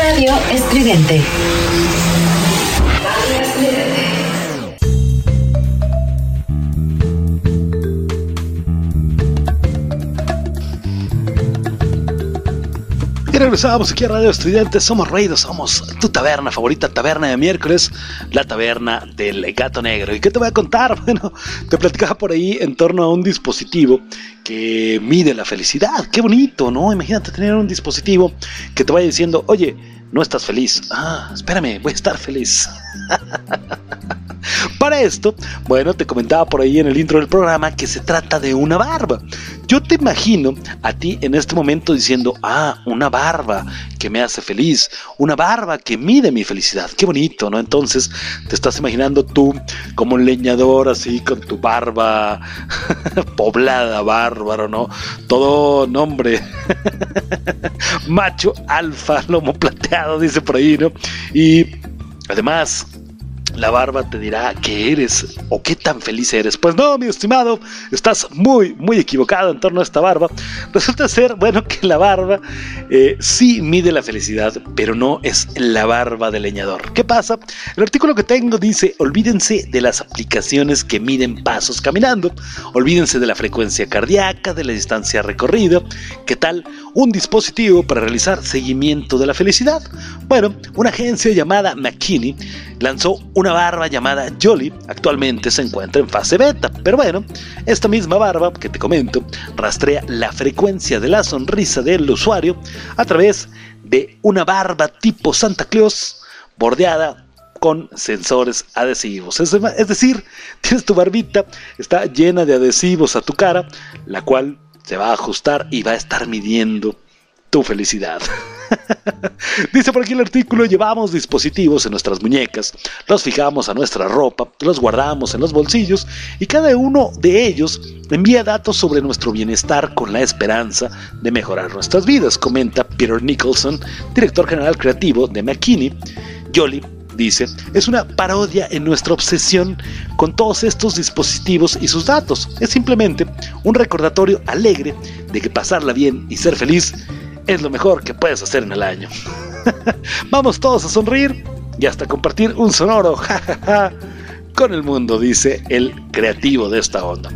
Radio Estridente. Y regresamos aquí a Radio Estridente. Somos Radio, somos tu taberna favorita, taberna de miércoles, la taberna del gato negro. ¿Y qué te voy a contar? Bueno, te platicaba por ahí en torno a un dispositivo que mide la felicidad. Qué bonito, ¿no? Imagínate tener un dispositivo que te vaya diciendo, oye, no estás feliz. Ah, espérame, voy a estar feliz. Para esto, bueno, te comentaba por ahí en el intro del programa que se trata de una barba. Yo te imagino a ti en este momento diciendo, ah, una barba que me hace feliz, una barba que mide mi felicidad. Qué bonito, ¿no? Entonces te estás imaginando tú como un leñador así con tu barba poblada, bárbaro, ¿no? Todo nombre macho, alfa, lomo plateado, dice por ahí, ¿no? Y además la barba te dirá qué eres o qué tan feliz eres. Pues no, mi estimado, estás muy, muy equivocado en torno a esta barba. Resulta ser, bueno, que la barba eh, sí mide la felicidad, pero no es la barba del leñador. ¿Qué pasa? El artículo que tengo dice, olvídense de las aplicaciones que miden pasos caminando, olvídense de la frecuencia cardíaca, de la distancia recorrida. ¿Qué tal un dispositivo para realizar seguimiento de la felicidad? Bueno, una agencia llamada McKinney lanzó una Una barba llamada Jolly. Actualmente se encuentra en fase beta, pero bueno, esta misma barba que te comento rastrea la frecuencia de la sonrisa del usuario a través de una barba tipo Santa Claus bordeada con sensores adhesivos. Es, es decir, tienes tu barbita, está llena de adhesivos a tu cara, la cual se va a ajustar y va a estar midiendo tu felicidad. Dice por aquí el artículo, llevamos dispositivos en nuestras muñecas, los fijamos a nuestra ropa, los guardamos en los bolsillos y cada uno de ellos envía datos sobre nuestro bienestar con la esperanza de mejorar nuestras vidas, comenta Peter Nicholson, director general creativo de McKinney. Jolly, dice, es una parodia en nuestra obsesión con todos estos dispositivos y sus datos. Es simplemente un recordatorio alegre de que pasarla bien y ser feliz es lo mejor que puedes hacer en el año. Vamos todos a sonreír y hasta compartir un sonoro jajaja con el mundo, dice el creativo de esta onda.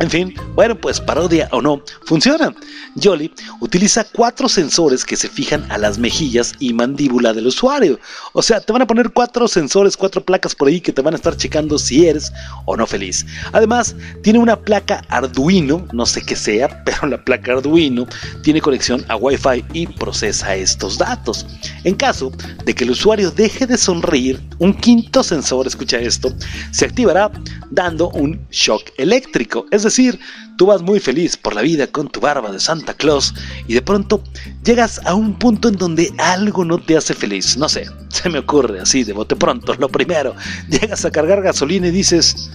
En fin, bueno, pues parodia o no, funciona. Jolly utiliza cuatro sensores que se fijan a las mejillas y mandíbula del usuario. O sea, te van a poner cuatro sensores, cuatro placas por ahí que te van a estar checando si eres o no feliz. Además, tiene una placa Arduino, no sé qué sea, pero la placa Arduino tiene conexión a Wi-Fi y procesa estos datos. En caso de que el usuario deje de sonreír, un quinto sensor, escucha esto, se activará dando un shock eléctrico. Es Es decir, tú vas muy feliz por la vida con tu barba de Santa Claus y de pronto llegas a un punto en donde algo no te hace feliz. No sé, se me ocurre así de bote pronto. Lo primero, llegas a cargar gasolina y dices,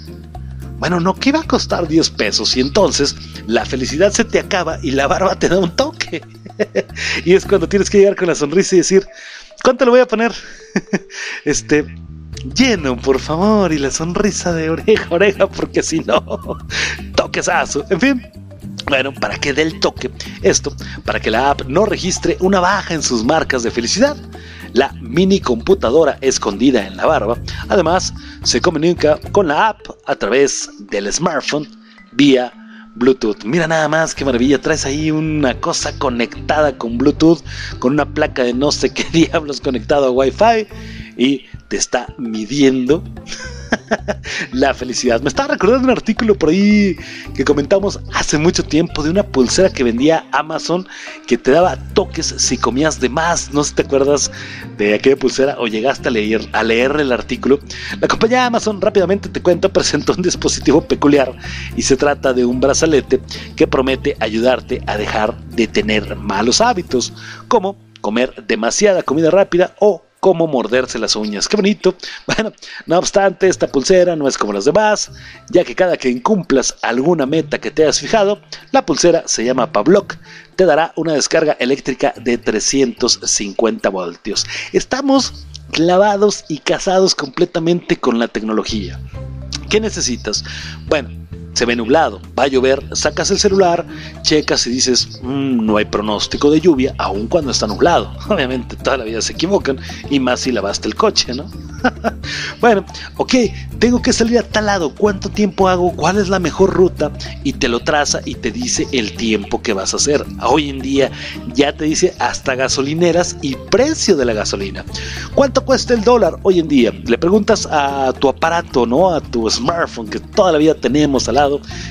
bueno, no, ¿qué va a costar diez pesos? Y entonces la felicidad se te acaba y la barba te da un toque. Y es cuando tienes que llegar con la sonrisa y decir, ¿cuánto le voy a poner? Este, lleno, por favor, y la sonrisa de oreja a oreja, porque si no, toquesazo. En fin, bueno, para que dé el toque, esto, para que la app no registre una baja en sus marcas de felicidad. La mini computadora escondida en la barba, además, se comunica con la app a través del smartphone vía Bluetooth. Mira nada más qué maravilla, traes ahí una cosa conectada con Bluetooth, con una placa de no sé qué diablos conectado a Wi-Fi, y te está midiendo la felicidad. Me estaba recordando un artículo por ahí que comentamos hace mucho tiempo de una pulsera que vendía Amazon que te daba toques si comías de más. No sé si te acuerdas de aquella pulsera o llegaste a leer, a leer el artículo. La compañía Amazon, rápidamente te cuento, presentó un dispositivo peculiar y se trata de un brazalete que promete ayudarte a dejar de tener malos hábitos como comer demasiada comida rápida o cómo morderse las uñas. ¡Qué bonito! Bueno, no obstante, esta pulsera no es como las demás, ya que cada que incumplas alguna meta que te hayas fijado, la pulsera, se llama Pavlok, te dará una descarga eléctrica de trescientos cincuenta voltios. Estamos clavados y casados completamente con la tecnología. ¿Qué necesitas? Bueno, se ve nublado, va a llover, sacas el celular, checas y dices, mmm, no hay pronóstico de lluvia, aun cuando está nublado. Obviamente toda la vida se equivocan, y más si lavaste el coche, ¿no? Bueno, ok, tengo que salir a tal lado, ¿cuánto tiempo hago? ¿Cuál es la mejor ruta? Y te lo traza y te dice el tiempo que vas a hacer. Hoy en día ya te dice hasta gasolineras y precio de la gasolina. ¿Cuánto cuesta el dólar hoy en día? Le preguntas a tu aparato, ¿no? A tu smartphone que toda la vida tenemos al lado,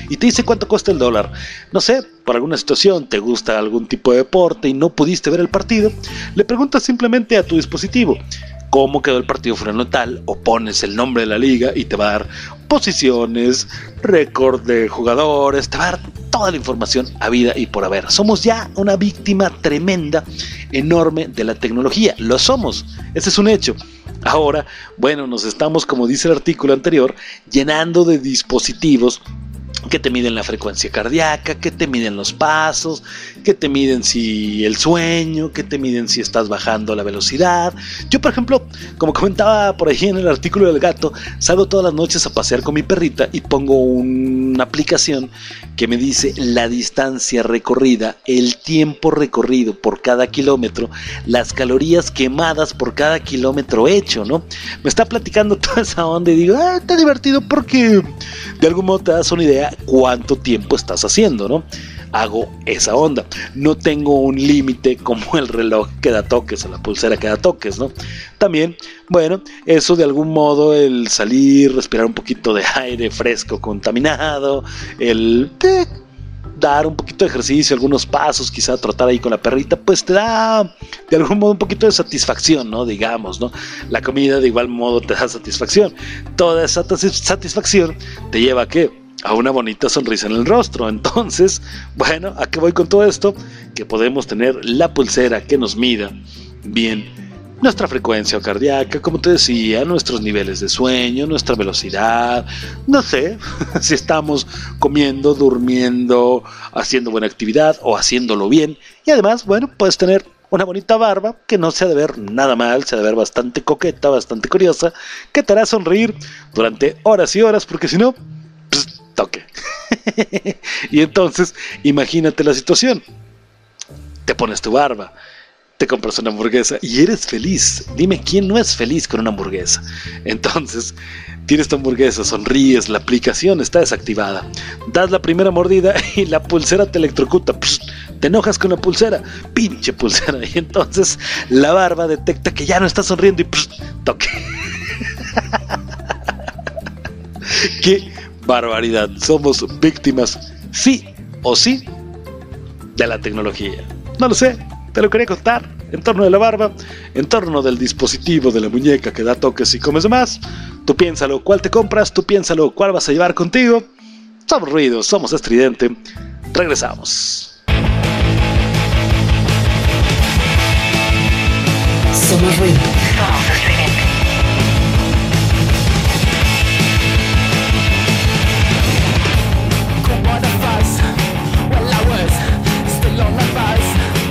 y te dice cuánto cuesta el dólar. No sé, por alguna situación, te gusta algún tipo de deporte y no pudiste ver el partido, le preguntas simplemente a tu dispositivo cómo quedó el partido fulano tal, o pones el nombre de la liga y te va a dar posiciones, récord de jugadores, te va a dar toda la información habida y por haber. Somos ya una víctima tremenda, enorme de la tecnología, lo somos, ese es un hecho. Ahora, bueno, nos estamos, como dice el artículo anterior, llenando de dispositivos que te miden la frecuencia cardíaca, que te miden los pasos, que te miden si el sueño, que te miden si estás bajando la velocidad. Yo, por ejemplo, como comentaba por ahí en el artículo del gato, salgo todas las noches a pasear con mi perrita y pongo una aplicación que me dice la distancia recorrida, el tiempo recorrido por cada kilómetro, las calorías quemadas por cada kilómetro hecho, ¿no? Me está platicando toda esa onda y digo, ah, está divertido porque de algún modo te das una idea cuánto tiempo estás haciendo, ¿no? Hago esa onda. No tengo un límite como el reloj que da toques o la pulsera que da toques, ¿no? También, bueno, eso de algún modo, el salir, respirar un poquito de aire fresco contaminado, el eh, dar un poquito de ejercicio, algunos pasos, quizá trotar ahí con la perrita, pues te da de algún modo un poquito de satisfacción, ¿no? Digamos, ¿no? La comida de igual modo te da satisfacción. Toda esa satisfacción te lleva a que a una bonita sonrisa en el rostro. Entonces, bueno, ¿a qué voy con todo esto? Que podemos tener la pulsera que nos mida bien nuestra frecuencia cardíaca, como te decía, nuestros niveles de sueño, nuestra velocidad, no sé, si estamos comiendo, durmiendo, haciendo buena actividad o haciéndolo bien. Y además, bueno, puedes tener una bonita barba que no se ha de ver nada mal, se ha de ver bastante coqueta, bastante curiosa, que te hará sonreír durante horas y horas, porque si no, toque. Y entonces, imagínate la situación. Te pones tu barba, te compras una hamburguesa y eres feliz. Dime quién no es feliz con una hamburguesa. Entonces, tienes tu hamburguesa, sonríes, la aplicación está desactivada. Das la primera mordida y la pulsera te electrocuta. Psh, te enojas con la pulsera, pinche pulsera. Y entonces la barba detecta que ya no estás sonriendo y psh, toque. ¿Qué? Barbaridad, somos víctimas sí o sí de la tecnología. No lo sé, te lo quería contar en torno de la barba, en torno del dispositivo de la muñeca que da toques y comes más. Tú piénsalo, ¿cuál te compras? Tú piénsalo, ¿cuál vas a llevar contigo? Somos ruidos, somos estridente. Regresamos. Somos ruidos, somos estridente. Still on my face.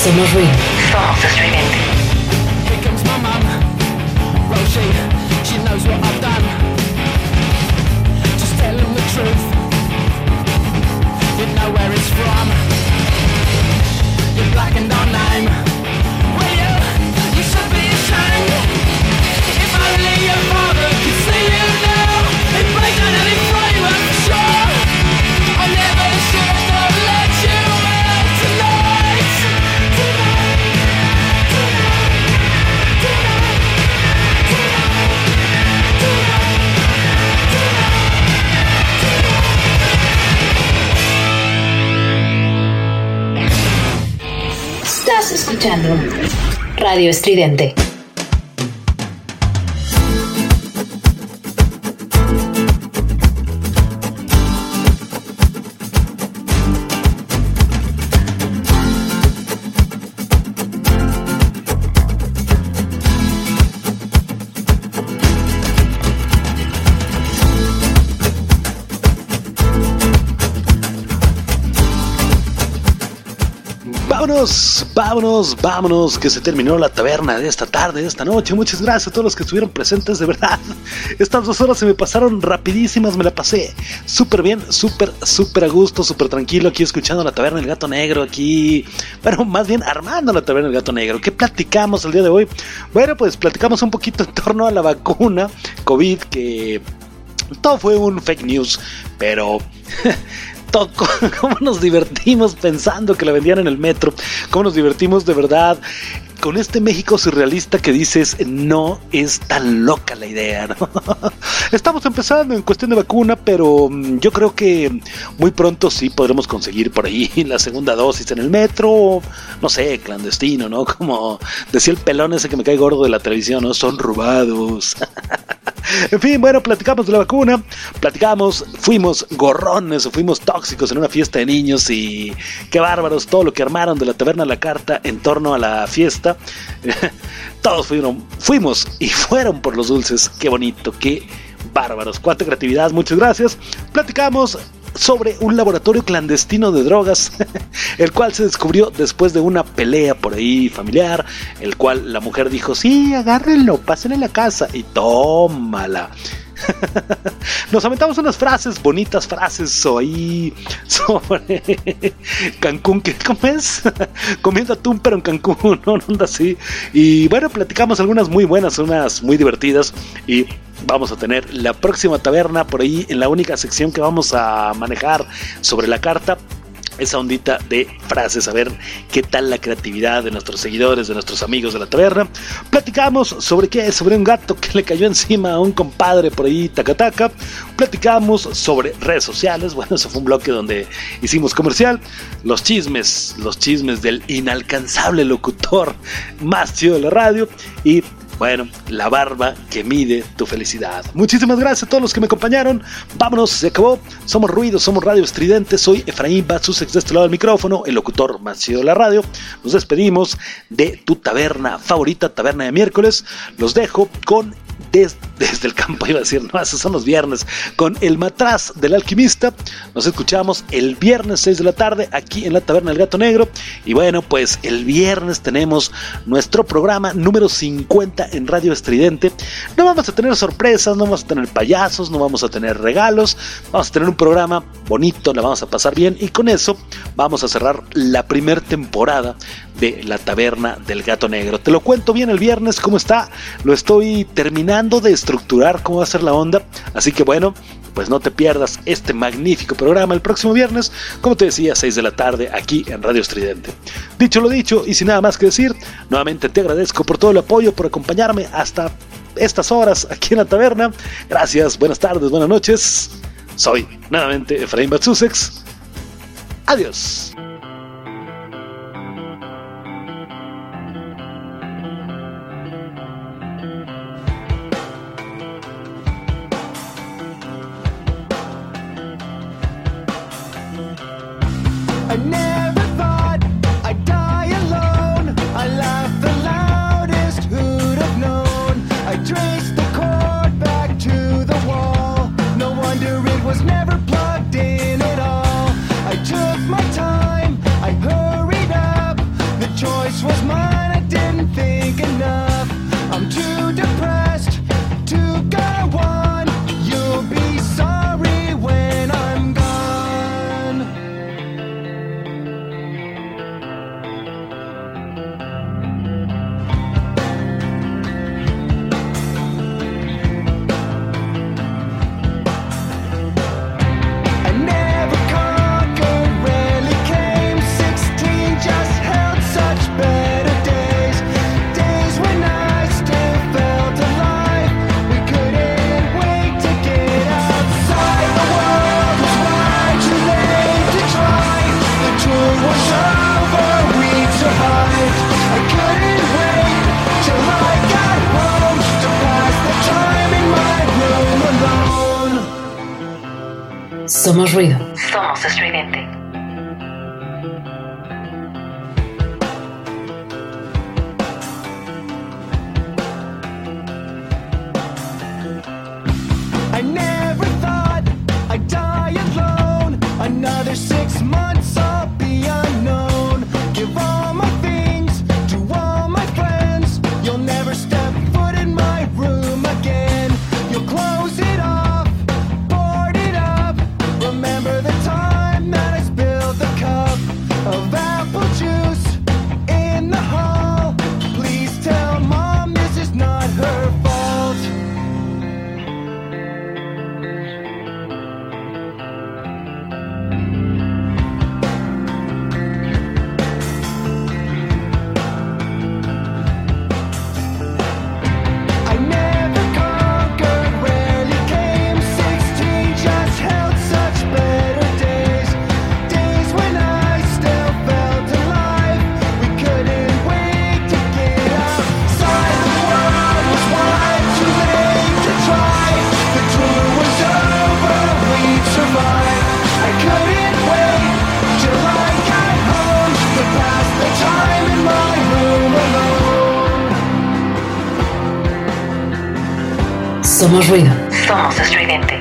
Hacemos ruido. Somos Estridente. Escuchando Radio Estridente. Vámonos, vámonos, vámonos, que se terminó la taberna de esta tarde, de esta noche. Muchas gracias a todos los que estuvieron presentes, de verdad. Estas dos horas se me pasaron rapidísimas, me la pasé súper bien, súper, súper a gusto, súper tranquilo aquí escuchando la taberna del Gato Negro, aquí, bueno, más bien armando la taberna del Gato Negro. ¿Qué platicamos el día de hoy? Bueno, pues platicamos un poquito en torno a la vacuna COVID, que todo fue un fake news, pero... cómo nos divertimos pensando que la vendían en el metro, cómo nos divertimos de verdad con este México surrealista que dices, no es tan loca la idea, ¿no? Estamos empezando en cuestión de vacuna, pero yo creo que muy pronto sí podremos conseguir por ahí la segunda dosis en el metro, no sé, clandestino, ¿no? Como decía el pelón ese que me cae gordo de la televisión, ¿no? Son robados. En fin, bueno, platicamos de la vacuna, platicamos, fuimos gorrones o fuimos tóxicos en una fiesta de niños y qué bárbaros todo lo que armaron de la taberna a la carta en torno a la fiesta. Todos fueron, fuimos y fueron por los dulces. Qué bonito, qué bárbaros. Cuánta creatividad, muchas gracias. Platicamos sobre un laboratorio clandestino de drogas, el cual se descubrió después de una pelea por ahí familiar, el cual la mujer dijo, sí, agárrenlo, pásenle la casa y tómala. Nos aventamos unas frases, bonitas frases ahí sobre Cancún, que comes comiendo atún pero en Cancún, no onda así. Y bueno, platicamos algunas muy buenas, unas muy divertidas, y vamos a tener la próxima taberna por ahí en la única sección que vamos a manejar sobre la carta, esa ondita de frases, a ver qué tal la creatividad de nuestros seguidores, de nuestros amigos de la taberna. Platicamos sobre qué, sobre un gato que le cayó encima a un compadre por ahí, tacataca. Platicamos sobre redes sociales, bueno, eso fue un bloque donde hicimos comercial. Los chismes, los chismes del inalcanzable locutor más chido de la radio y... bueno, la barba que mide tu felicidad. Muchísimas gracias a todos los que me acompañaron. Vámonos, se acabó. Somos Ruido, somos Radio Estridente. Soy Efraín Bad Sussex, de este lado del micrófono, el locutor más chido de la radio. Nos despedimos de tu taberna favorita, taberna de miércoles. Los dejo con Desde, desde el campo, iba a decir, no, esos son los viernes, con El Matraz del Alquimista. Nos escuchamos el viernes seis de la tarde aquí en la taberna del Gato Negro. Y bueno, pues el viernes tenemos nuestro programa número cincuenta en Radio Estridente. No vamos a tener sorpresas, no vamos a tener payasos, no vamos a tener regalos, vamos a tener un programa bonito, la vamos a pasar bien, y con eso vamos a cerrar la primera temporada de la taberna del Gato Negro. Te lo cuento bien el viernes, cómo está, lo estoy terminando de estructurar cómo va a ser la onda, así que bueno, pues no te pierdas este magnífico programa el próximo viernes, como te decía, seis de la tarde aquí en Radio Estridente. Dicho lo dicho y sin nada más que decir, nuevamente te agradezco por todo el apoyo, por acompañarme hasta estas horas aquí en la taberna. Gracias, buenas tardes, buenas noches. Soy nuevamente Efraín Bad Sussex. Adiós. Was never plugged in at all. I took my time. Somos ruido. Somos estridente. I never thought I'd die alone. Another six months of the unknown. Give all my things to all my friends. You'll never step foot in my room again. You'll close it off, board it up. Remember the time that I spilled the cup of apple juice in the hall. Please tell Mom this is not her fault. I never conquered, rarely came. Sixteen just held such better days. Days when I still felt alive. We couldn't wait to get outside. The world was wide, too late to try. The tour was over, we survived. I couldn't wait till I got home to pass the time in my room alone. Somos ruido. Somos estridente.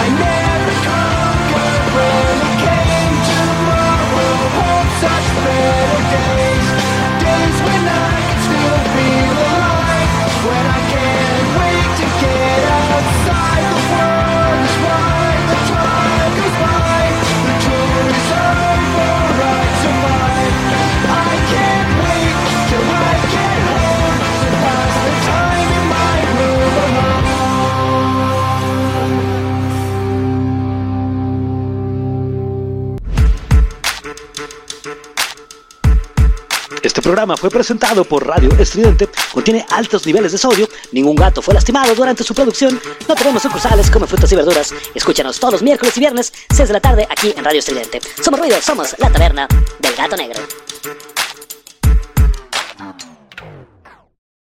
I never conquered, rarely came. Tomorrow holds such better days. Days when I can still feel alive. When I can't wait to get outside. The world is wide, the time goes by. The tour is over, I survive. I can't wait till I get home to pass the time in my room alone. Este programa fue presentado por Radio Estridente, contiene altos niveles de sodio, ningún gato fue lastimado durante su producción, no tenemos sucursales, como frutas y verduras. Escúchanos todos los miércoles y viernes, seis de la tarde, aquí en Radio Estridente. Somos ruido, somos la taberna del gato negro.